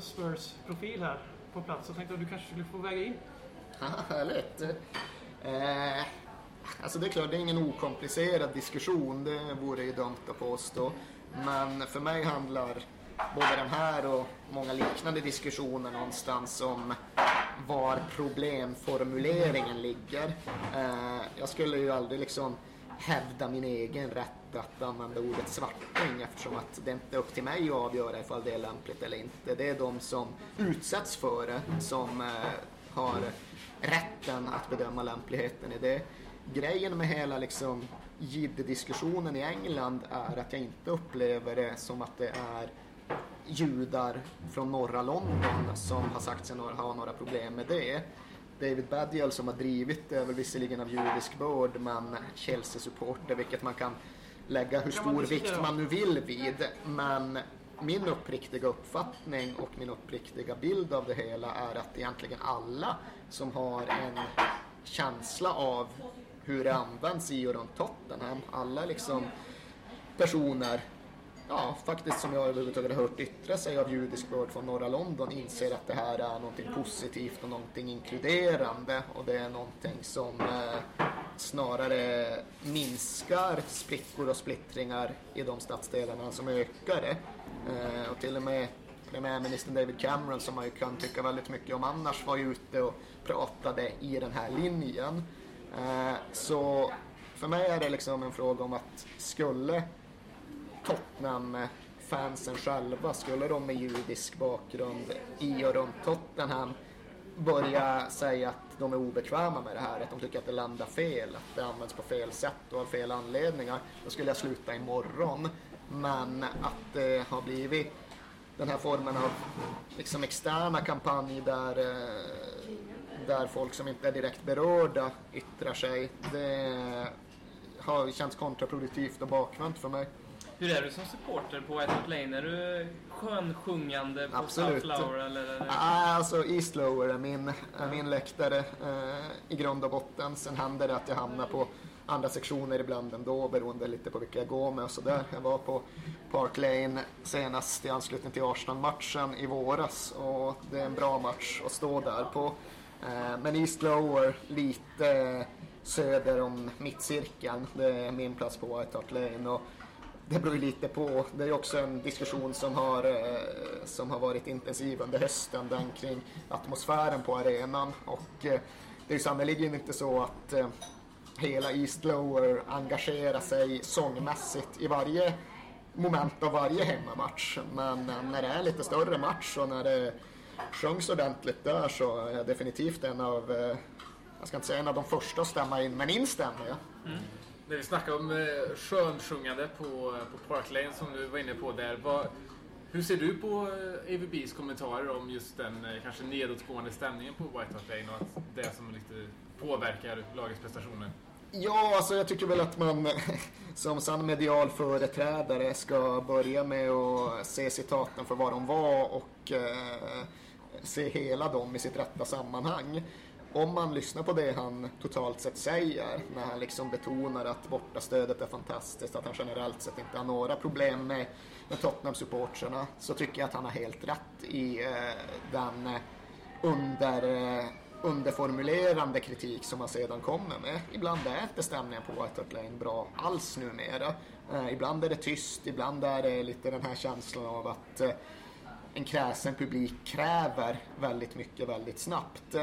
Spurs-profil här på plats, så tänkte jag att du kanske skulle få väga in. Härligt. Alltså det är klart, det är ingen okomplicerad diskussion, det vore ju dumt att påstå. Men för mig handlar både den här och många liknande diskussioner någonstans om var problemformuleringen ligger. Jag skulle ju aldrig liksom hävda min egen rätt att använda ordet svarting, eftersom att det inte är upp till mig att avgöra ifall det är lämpligt eller inte. Det är de som utsätts för det som har rätten att bedöma lämpligheten i det. Grejen med hela liksom jid-diskussionen i England är att jag inte upplever det som att det är judar från norra London som har sagt sig ha några problem med det. David Baddiel som har drivit det är väl visserligen av judisk börd, men Chelsea-supporter, vilket man kan lägga hur stor vikt man nu vill vid. Men min uppriktiga uppfattning och min uppriktiga bild av det hela är att egentligen alla som har en känsla av hur det används i och runt Tottenham, alla liksom personer faktiskt som jag överhuvudtaget har hört yttra sig av judisk börd från norra London inser att det här är någonting positivt och någonting inkluderande, och det är någonting som snarare minskar sprickor och splittringar i de stadsdelarna som ökar det. Och till och med premiärministern David Cameron, som man ju kan tycka väldigt mycket om annars, var ju ute och pratade i den här linjen. Så för mig är det liksom en fråga om att skulle Tottenham-fansen själva, skulle de med judisk bakgrund i och runt Tottenham börja säga att de är obekväma med det här, att de tycker att det landar fel, att det används på fel sätt och av fel anledningar, då skulle jag sluta imorgon. Men att det har blivit den här formen av liksom externa kampanjer där folk som inte är direkt berörda yttrar sig, det har känts kontraproduktivt och bakvänt för mig. Hur är du som supporter på White Hart Lane? Är du skönsjungande på Southlower? Eller? Alltså East Lower är min läktare i grund och botten. Sen händer det att jag hamnar på andra sektioner ibland ändå, beroende lite på vilka jag går med och sådär. Jag var på Park Lane senast i anslutning till Arsenal-matchen i våras, och det är en bra match att stå där på. Men East Lower, lite söder om mittcirkeln, det är min plats på White Hart Lane, och det beror lite på. Det är också en diskussion som har varit intensiv under hösten, den kring atmosfären på arenan, och det är ju sannolikt inte så att hela East Lower engagerar sig sångmässigt i varje moment av varje hemmamatch, men när det är lite större match och när det sjungs ordentligt där, så är jag definitivt jag ska inte säga en av de första att stämma in, men instämmer jag. Mm. När vi snackar om skönsjungande på Park Lane som du var inne på där, hur ser du på AVBs kommentarer om just den kanske nedåtgående stämningen på White Hart Lane och att det som lite påverkar lagets prestationer? Ja, alltså jag tycker väl att man som sann medial företrädare ska börja med att se citaten för vad de var och se hela dem i sitt rätta sammanhang. om man lyssnar på det han totalt sett säger, när han liksom betonar att bortastödet är fantastiskt, att han generellt sett inte har några problem med Tottenham-supporterna, så tycker jag att han har helt rätt i den underformulerande kritik som man sedan kommer med. Ibland är inte stämningen på White Hart Lane bra alls numera. Ibland är det tyst, ibland är det lite den här känslan av att en kräsen publik kräver väldigt mycket väldigt snabbt.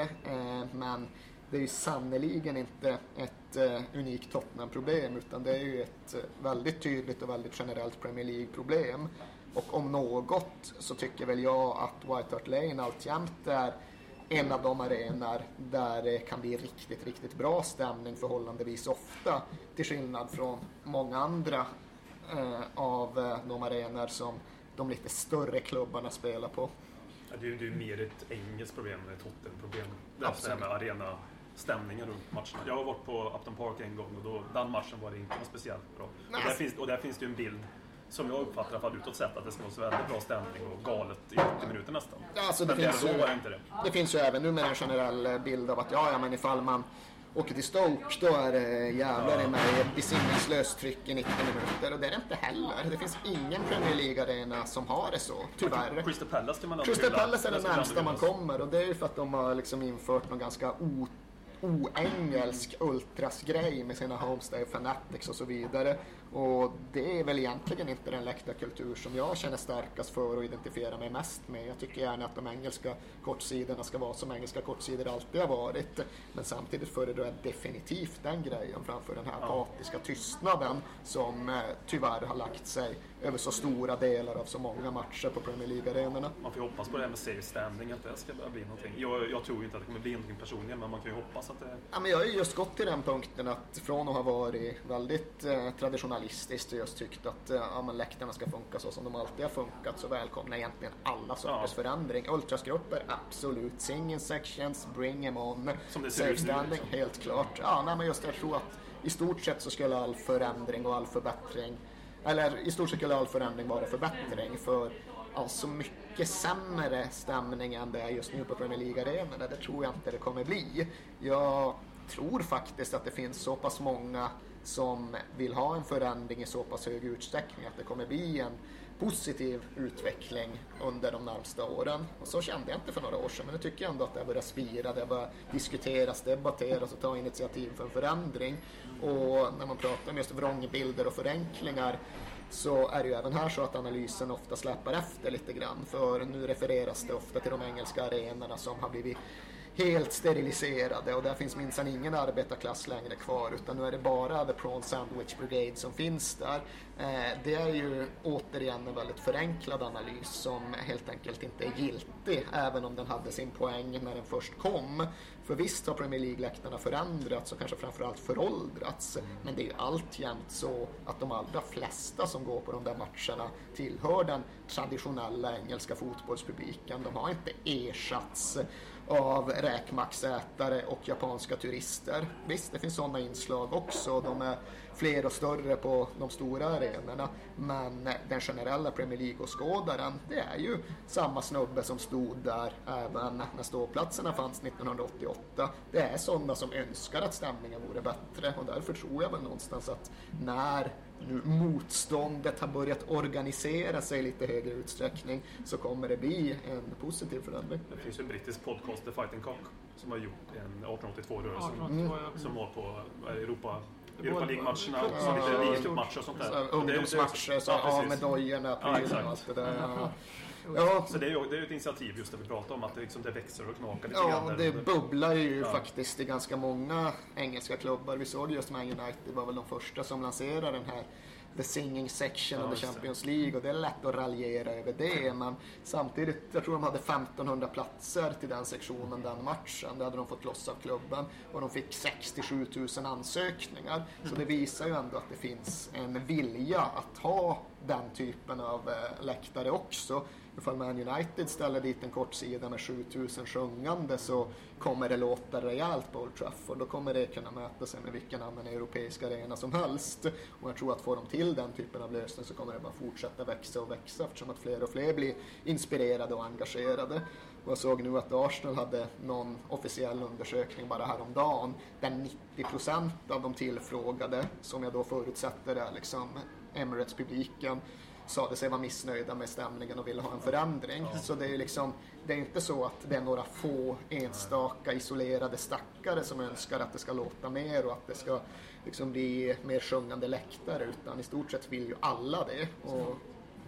Men det är ju sannoliken inte ett unikt Tottenham-problem, utan det är ju ett väldigt tydligt och väldigt generellt Premier League-problem. Och om något så tycker väl jag att White Hart Lane alltjämt är en av de arenor där det kan bli riktigt, riktigt bra stämning förhållandevis ofta, till skillnad från många andra av de arenor som de lite större klubbarna spelar på. Det är ju mer ett engelskt problem än ett Tottenham-problem. Det är det här med arenastämningen runt matchen. Jag har varit på Upton Park en gång och då, den matchen var det inte speciellt bra. Och där finns det ju en bild som jag uppfattar att utåt sett att det ska vara så väldigt bra stämning och galet i 80 minuter nästan. Alltså det finns ju även nu med en generell bild av att men ifall man åker till Stoke då är det jävlar i mig besinningslöst tryck i 90 minuter, och det är det inte heller. Det finns ingen Premier League-arena som har det så, tyvärr. Crystal Palace är det närmsta man kommer, och det är ju för att de har liksom infört någon ganska oengelsk ultrasgrej med sina Homestay Fanatics och så vidare, och det är väl egentligen inte den läktarkultur som jag känner starkast för och identifierar mig mest med. Jag tycker gärna att de engelska kortsidorna ska vara som engelska kortsidor alltid har varit, men samtidigt föredrar jag definitivt den grejen framför den här apatiska tystnaden som tyvärr har lagt sig över så stora delar av så många matcher på Premier League-arenorna. Man får hoppas på det här med safe standing, att det ska bli någonting. Jag tror inte att det kommer bli någonting personligen, men man kan ju hoppas att det... Ja, men jag har ju just gått till den punkten att från att ha varit väldigt traditionalistiskt och just tyckt att läktarna ska funka så som de alltid har funkat, så välkomnar egentligen alla sorters förändring. Ultrasgrupper, absolut. Singing sections, bring them on. Som det ser safe standing, liksom. Helt klart. Jag tror att i stort sett så skulle all förändring och all förbättring, eller i stort sett skulle all förändring vara förbättring, för alltså mycket sämre stämning än det är just nu på Premier League-arenorna, det tror jag inte det kommer bli. Jag tror faktiskt att det finns så pass många som vill ha en förändring i så pass hög utsträckning att det kommer bli en positiv utveckling under de närmsta åren. Och så kände jag inte för några år sedan, men nu tycker jag ändå att det börjar spira, det börjar diskuteras, debatteras och ta initiativ för en förändring. Och när man pratar om just vrångbilder och förenklingar, så är det ju även här så att analysen ofta släpar efter lite grann, för nu refereras det ofta till de engelska arenorna som har blivit helt steriliserade, och där finns minsann ingen arbetarklass längre kvar, utan nu är det bara The Prawn Sandwich Brigade som finns där. Det är ju återigen en väldigt förenklad analys som helt enkelt inte är giltig, även om den hade sin poäng när den först kom. För visst har Premier League-läktarna förändrats och kanske framförallt föråldrats, men det är ju alltjämt så att de allra flesta som går på de där matcherna tillhör den traditionella engelska fotbollspubliken. De har inte ersatts av räkmaxätare och japanska turister. Visst, det finns sådana inslag också. De är fler och större på de stora arenorna. Men den generella Premier League-skådaren, det är ju samma snubbe som stod där även när ståplatserna fanns 1988. Det är sådana som önskar att stämningen vore bättre. Och därför tror jag väl någonstans att när nu motståndet har börjat organisera sig i lite högre utsträckning, så kommer det bli en positiv förändring. Det finns en brittisk podcast, The Fighting Cock, som har gjort en 1882-rörelse som var på Europa League-matcherna och så lite elitmatcher och sånt där. Ungdomsmatcher, så med dojorna, prylarna och allt det där. Ja. Så det är ett initiativ just där vi pratar om att det, liksom, det växer och knakar lite grann. Ja, det bubblar ju faktiskt i ganska många engelska klubbar. Vi såg just Man United var väl de första som lanserade den här The Singing Section of the Champions League, och det är lätt att raljera över det, men samtidigt, jag tror de hade 1500 platser till den sektionen den matchen, det hade de fått loss av klubben, och de fick 67 000 ansökningar, så det visar ju ändå att det finns en vilja att ha den typen av läktare också. ifall Man United ställer dit en kortsida med 7000 sjungande så kommer det låta rejält på Old Trafford. Då kommer det kunna mäta sig med vilken annan europeisk arena som helst. Och jag tror att får de till den typen av lösning så kommer det bara fortsätta växa och växa eftersom att fler och fler blir inspirerade och engagerade. Och jag såg nu att Arsenal hade någon officiell undersökning bara häromdagen där 90% av de tillfrågade, som jag då förutsätter är liksom Emirates-publiken, sade sig vara missnöjda med stämningen och ville ha en förändring. Ja. Så det är liksom, det är inte så att det är några få enstaka isolerade stackare som önskar att det ska låta mer och att det ska liksom bli mer sjungande läktare, utan i stort sett vill ju alla det. Och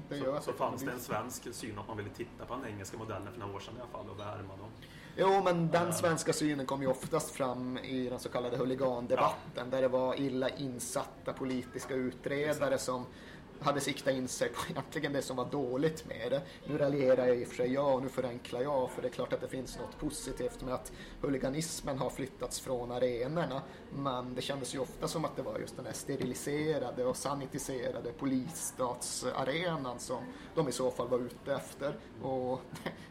det gör så fanns det en svensk syn att man ville titta på den engelska modellen för några år sedan i alla fall och värma dem. Jo, men den svenska synen kom ju oftast fram i den så kallade huligandebatten, där det var illa insatta politiska utredare som hade siktat in sig på egentligen det som var dåligt med det. Nu raljerar jag i och för sig, och nu förenklar jag, för det är klart att det finns något positivt med att huliganismen har flyttats från arenorna, men det kändes ju ofta som att det var just den här steriliserade och sanitiserade polisstatsarenan som de i så fall var ute efter, och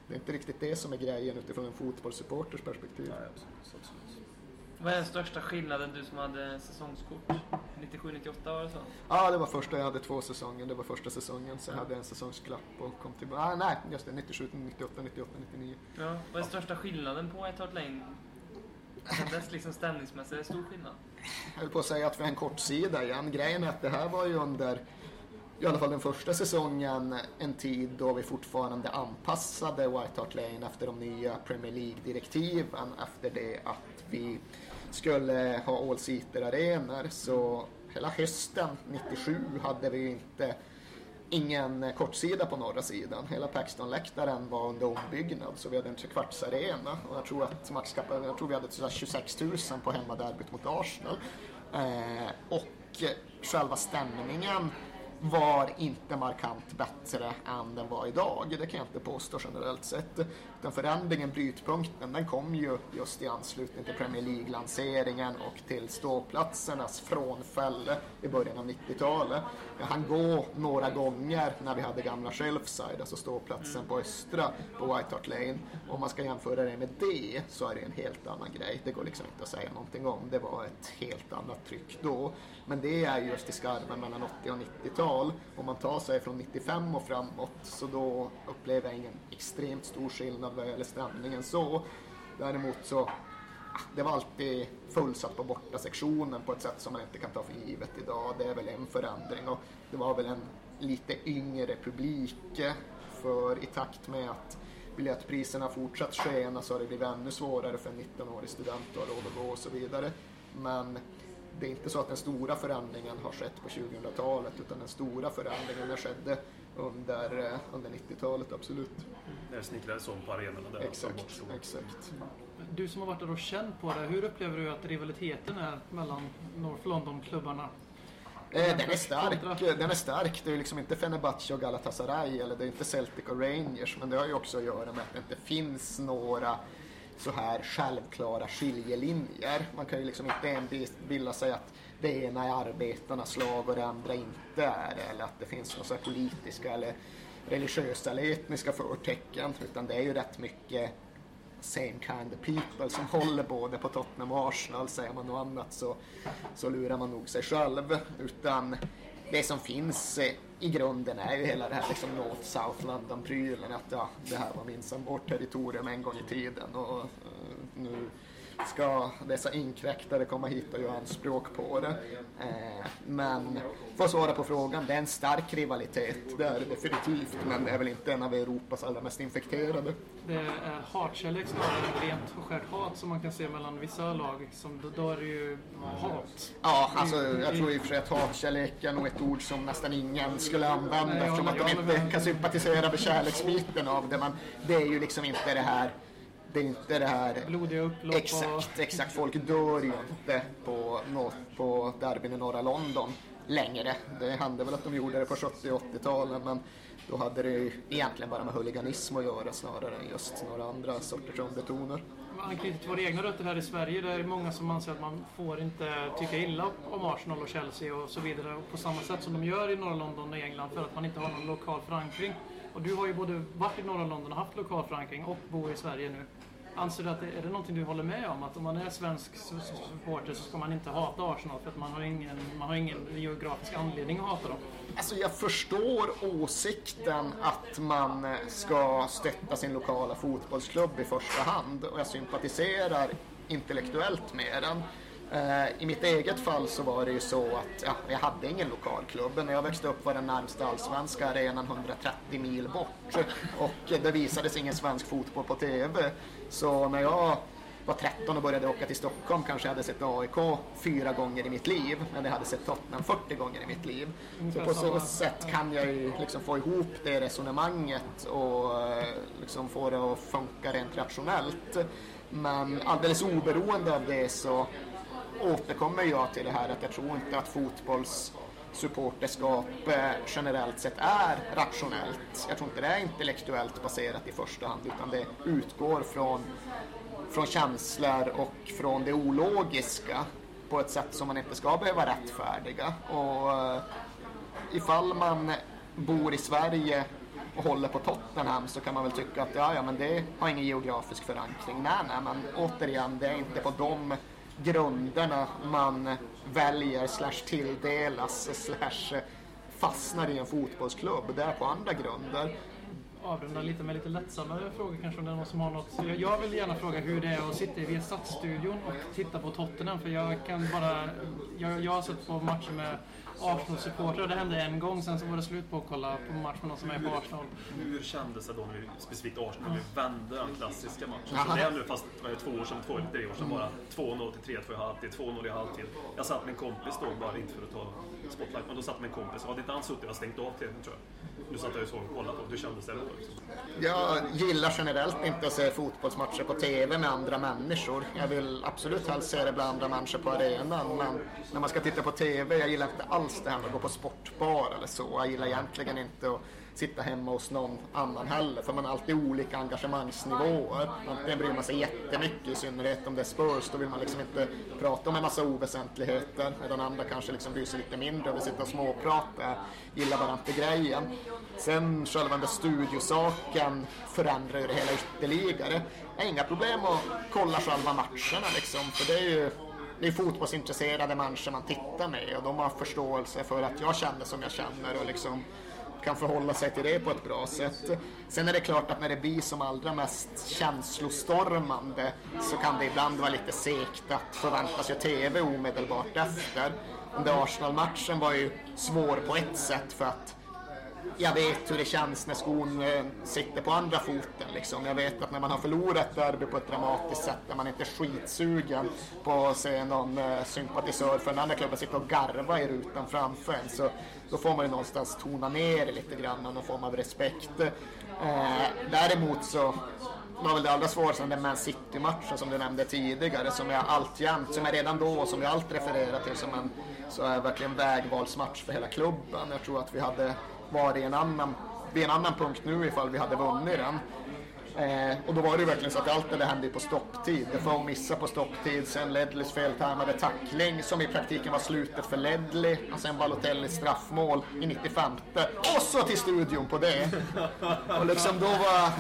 det är inte riktigt det som är grejen utifrån en fotbollssupporters perspektiv. Nej, absolut. Vad är den största skillnaden, du som hade säsongskort? 97-98 var det så? Ja, det var första. Jag hade två säsonger. Det var första säsongen. Så jag hade en säsongsklapp och kom till... Ah, nej, just det. 97, 98, 98, 99. Ja, vad är den största skillnaden på White Hart Lane? Kändes liksom stämningsmässigt. Är det stor skillnad? Jag höll på att säga att vi har en kort sida igen. Grejen är att det här var ju under... I alla fall den första säsongen, en tid då vi fortfarande anpassade White Hart Lane efter de nya Premier League-direktiven, efter det att vi skulle ha all-seater-arenor. Så hela hösten 97 hade vi ingen kortsida på norra sidan. Hela Paxton-läktaren var under ombyggnad, så vi hade en trekvartsarena, och jag tror att vi hade 26 000 på hemmaderbyt mot Arsenal. Och själva stämningen var inte markant bättre än den var idag. Det kan jag inte påstå generellt sett. Den förändringen, brytpunkten, den kom ju just i anslutning till Premier League-lanseringen och till ståplatsernas frånfälle i början av 90-talet. Jag hann gå några gånger när vi hade gamla shelfside, alltså ståplatsen på Östra på White Hart Lane. Om man ska jämföra det med det så är det en helt annan grej. Det går liksom inte att säga någonting om. Det var ett helt annat tryck då. Men det är just i skarven mellan 80 och 90-talet. Om man tar sig från 95 och framåt, så då upplever jag ingen extremt stor skillnad vad gäller stämningen. Så däremot så det var alltid fullsatt på borta sektionen på ett sätt som man inte kan ta för givet idag. Det är väl en förändring, och det var väl en lite yngre publik, för i takt med att biljettpriserna fortsatt skena så har det blivit ännu svårare för en 19-årig student att ha råd att gå och så vidare. Men det är inte så att den stora förändringen har skett på 2000-talet, utan den stora förändringen skedde under 90-talet, absolut. När det snickrades om på arenorna där. Exakt. Du som har varit där och känt på det, hur upplever du att rivaliteten är mellan North London-klubbarna? Den är stark. Det är liksom inte Fenerbahce och Galatasaray, eller det är inte Celtic och Rangers, men det har ju också att göra med att det inte finns några så här självklara skiljelinjer. Man kan ju liksom inte bilda sig att det ena är arbetarnas lag och det andra inte är, eller att det finns några så här politiska eller religiösa eller etniska förtecken, utan det är ju rätt mycket same kind of people som håller både på Tottenham och Arsenal. Säger man något annat så lurar man nog sig själv, utan det som finns i grunden är ju hela det här liksom North South London-prylen, att ja, det här var minsann vårt territorium en gång i tiden, och nu ska dessa inkräktare komma hit och göra anspråk på det. Men för att svara på frågan, det är en stark rivalitet, det är det definitivt, men det är väl inte en av Europas allra mest infekterade. Det är hatkärlek snarare än rent och skärt hat som man kan se mellan vissa lag, som då är det ju hat. Ja, alltså jag tror i och för sig att hatkärlek är nog ett ord som nästan ingen skulle använda, eftersom att de inte kan sympatisera med kärleksbiten av det, men det är ju liksom inte det här. Det är inte det här blodiga upplopp. Exakt. Folk dör ju inte på derbyn i norra London längre. Det hände väl att de gjorde det på 70- och 80-talen, men då hade det ju egentligen bara med huliganism att göra snarare än just några andra sorters undertoner. Man kan inte våra egna rötter här i Sverige. Det är många som anser att man får inte tycka illa om Arsenal och Chelsea och så vidare, på samma sätt som de gör i norra London och England, för att man inte har någon lokal förankring. Och du har ju både varit i norra London och haft lokal förankring och bor i Sverige nu. Anser du att är det någonting du håller med om? Att om man är svensk supporter så ska man inte hata Arsenal för att man har ingen geografisk anledning att hata dem? Alltså jag förstår åsikten att man ska stötta sin lokala fotbollsklubb i första hand. Och jag sympatiserar intellektuellt med den. I mitt eget fall så var det ju så att ja, jag hade ingen lokalklubb. När jag växte upp var den närmsta allsvenska arenan 130 mil bort. Och det visades ingen svensk fotboll på tv. Så när jag var 13 och började åka till Stockholm kanske jag hade sett AIK 4 gånger i mitt liv. Men jag hade sett Tottenham 40 gånger i mitt liv. Så på så sätt kan jag ju liksom få ihop det resonemanget och liksom få det att funka rent rationellt. Men alldeles oberoende av det så återkommer jag till det här att jag tror inte att fotbollssupporterskap generellt sett är rationellt. Jag tror inte det är intellektuellt baserat i första hand utan det utgår från känslor och från det ologiska på ett sätt som man inte ska behöva rättfärdiga. Och ifall man bor i Sverige och håller på Tottenham så kan man väl tycka att ja, men det har ingen geografisk förankring. Nej, men återigen, det är inte på dem grunderna man väljer / tilldelas / fastnar i en fotbollsklubb. Det är på andra grunder. Avrunda lite med lite lättsammare frågor kanske om det är någon som har något. Jag vill gärna fråga hur det är att sitta i Viasat-studion och titta på Tottenham för jag har sett på matcher med Arsenal-supporter och det hände en gång sen så var det slut på att kolla på match med någon som är på Arsenal. Hur kändes det då när vi specifikt Arsenal vi vände den klassiska matchen? Så det är nu fast det var 2 år sedan bara 2-0 till 3-2 i halvtid, 2-0 i halvtid. Jag satt med en kompis då bara inte för att ta spotlight men då satt med en kompis. Ja, det är inte han suttit och stängt av tvn tror jag. Du satt där och såg och kollade på. Du kändes det då? Jag gillar generellt inte att se fotbollsmatcher på tv med andra människor. Jag vill absolut helst se det bland andra människor på arenan. Men när man ska titta på tv, jag gillar inte alls det här med att gå på sportbar eller så. Jag gillar egentligen inte att sitta hemma hos någon annan heller. För man har alltid olika engagemangsnivåer. Antingen bryr man sig jättemycket, i synnerhet om det är Spurs. Då vill man liksom inte prata om en massa oväsentligheter. Den andra kanske liksom bryr sig lite mindre och vill sitta och småprata. Gillar bara inte grejen. Sen själva den studiosaken förändrar ju det hela ytterligare. Jag har inga problem att kolla själva matcherna liksom. För det är ju fotbollsintresserade människor man tittar med. Och de har förståelse för att jag känner som jag känner och liksom kan förhålla sig till det på ett bra sätt. Sen är det klart att när det blir som allra mest känslostormande så kan det ibland vara lite segt att förväntas ju tv omedelbart efter. Den där Arsenal-matchen var ju svår på ett sätt för att jag vet hur det känns när skon sitter på andra foten. Liksom. Jag vet att när man har förlorat derby på ett dramatiskt sätt där man inte är skitsugen på att se någon sympatisör för en annan klubben sitta och garva i rutan framför en. Så då får man ju någonstans tona ner lite grann och någon form av respekt. Däremot så var väl det allra svåraste den Man City-matchen som du nämnde tidigare som jag allt refererar till som en så är verkligen vägvalsmatch för hela klubben. Jag tror att vi hade var det en annan punkt nu ifall vi hade vunnit den. Och då var det verkligen så att allt det hände på stopptid. Det får missa på stopptid, sen Ledleys feltajmade tackling som i praktiken var slutet för Ledley och sen Balotellis straffmål i 95. Och så till studion på det. Och liksom då var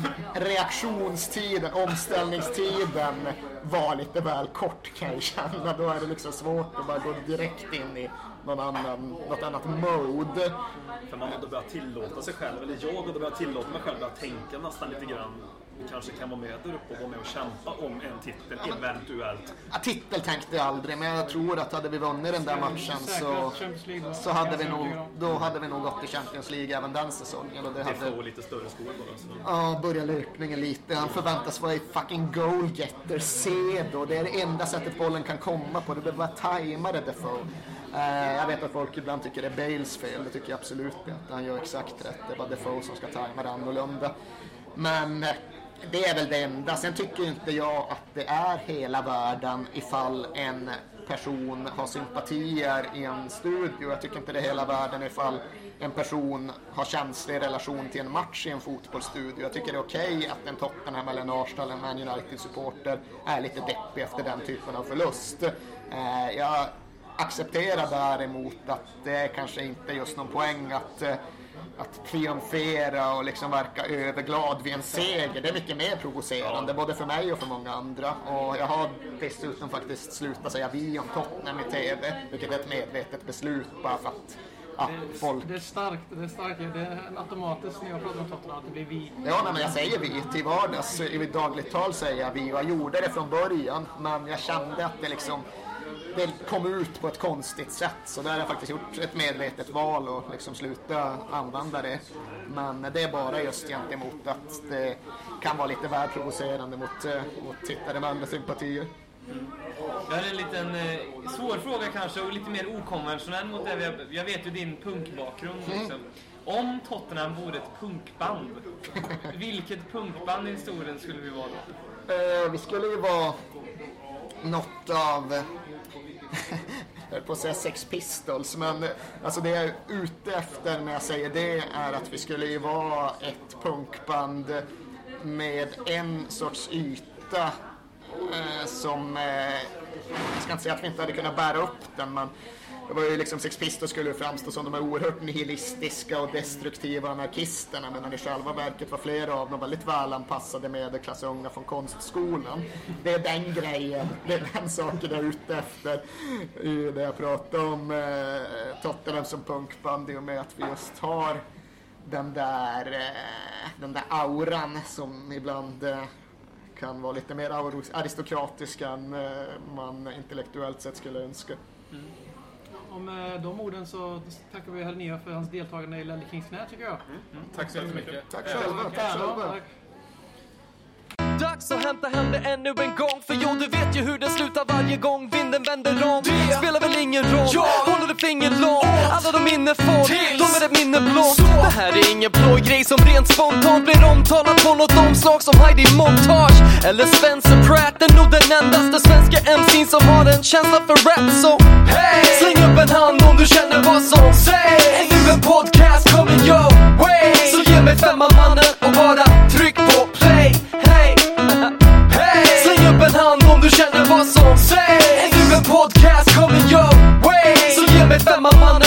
reaktionstiden, omställningstiden var lite väl kort kan jag känna. Då är det liksom svårt att bara gå direkt in i något annat mode. För man hade börjat tillåta sig själv, eller jag hade börjat tillåta mig själv att tänka nästan lite grann. Kanske kan vara med där uppe och vara med och kämpa om en titel eventuellt. Ja, titel tänkte jag aldrig, men jag tror att hade vi vunnit den där matchen så hade vi nog gått i Champions League även den säsongen. Och det var lite större skor bara. Ja, börja löpningen lite. Han förväntas vara i fucking goalgetter, Cedo. Det är det enda sättet bollen kan komma på. Det blir bara tajmade Defoe. Jag vet att folk ibland tycker det är Bales fel. Det tycker jag absolut inte. Han gör exakt rätt. Det är bara Defoe som ska tajma det annorlunda. Men det är väl det enda. Sen tycker inte jag att det är hela världen ifall en person har sympatier i en studio. Jag tycker inte det är hela världen ifall en person har känslor i relation till en match i en fotbollsstudio. Jag tycker det är okej att en Tottenham eller en Arsenal eller en Man United-supporter är lite deppig efter den typen av förlust. Jag accepterar däremot att det kanske inte är just någon poäng att att triumfera och liksom verka överglad vid en seger, det är mycket mer provocerande, både för mig och för många andra. Och jag har dessutom faktiskt slutat säga vi om Tottenham i TV, vilket är ett medvetet beslut bara för att det är starkt, det är automatiskt när jag pratar om Tottenham att det blir vi. Ja, men jag säger vi till vardags, i mitt dagligt tal säger jag vi, jag gjorde det från början, men jag kände att det liksom det kom ut på ett konstigt sätt, så där har jag faktiskt gjort ett medvetet val och liksom sluta använda det. Men det är bara just gentemot att det kan vara lite väl provocerande mot tittare med andra sympatier. Jag har en liten svår fråga kanske, och lite mer okonventionell mot det. Jag vet ju din punkbakgrund liksom. Om Tottenham vore ett punkband, vilket punkband i historien skulle vi vara då? Vi skulle ju vara något av jag höll på att säga Sex Pistols, men alltså det jag är ute efter när jag säger det är att vi skulle ju vara ett punkband med en sorts yta som jag ska inte säga att vi inte hade kunnat bära upp den, men det var ju liksom Sex Pistols skulle framstå som de här oerhört nihilistiska och destruktiva anarkisterna, men i själva verket var flera av dem väldigt väl anpassade medelklassungar från konstskolan. Det är den grejen, det är den saken jag är ute efter när jag pratar om Tottenham som punkband, i och med att vi just har den där auran som ibland kan vara lite mer aristokratisk än man intellektuellt sett skulle önska. Mm. Och med de orden så tackar vi Erik Niva för hans deltagande i Ledley Kings Knä, tycker jag. Tack så mycket. Tack själva. Dags att hämta hem det ännu en gång, för jo, du vet ju hur det slutar varje gång vinden vänder om. Det spelar väl ingen roll, håller du finger långt, alla de minne får, de är ett minne blått. Det här är ingen blå grej som rent spontant blir omtalat på något omslag som Heidi Montage eller Spencer Pratt. Är nog den endaste svenska MC'n som har en känsla för rap, så hey, släng upp en hand om du känner vad som sägs. Är nu en podcast kommer your way, så ge mig femma mannen och bara tryck på play. Hey, hey, släng upp en hand om du känner vad som sägs. Är nu en podcast kommer your way, så ge mig femma mannen.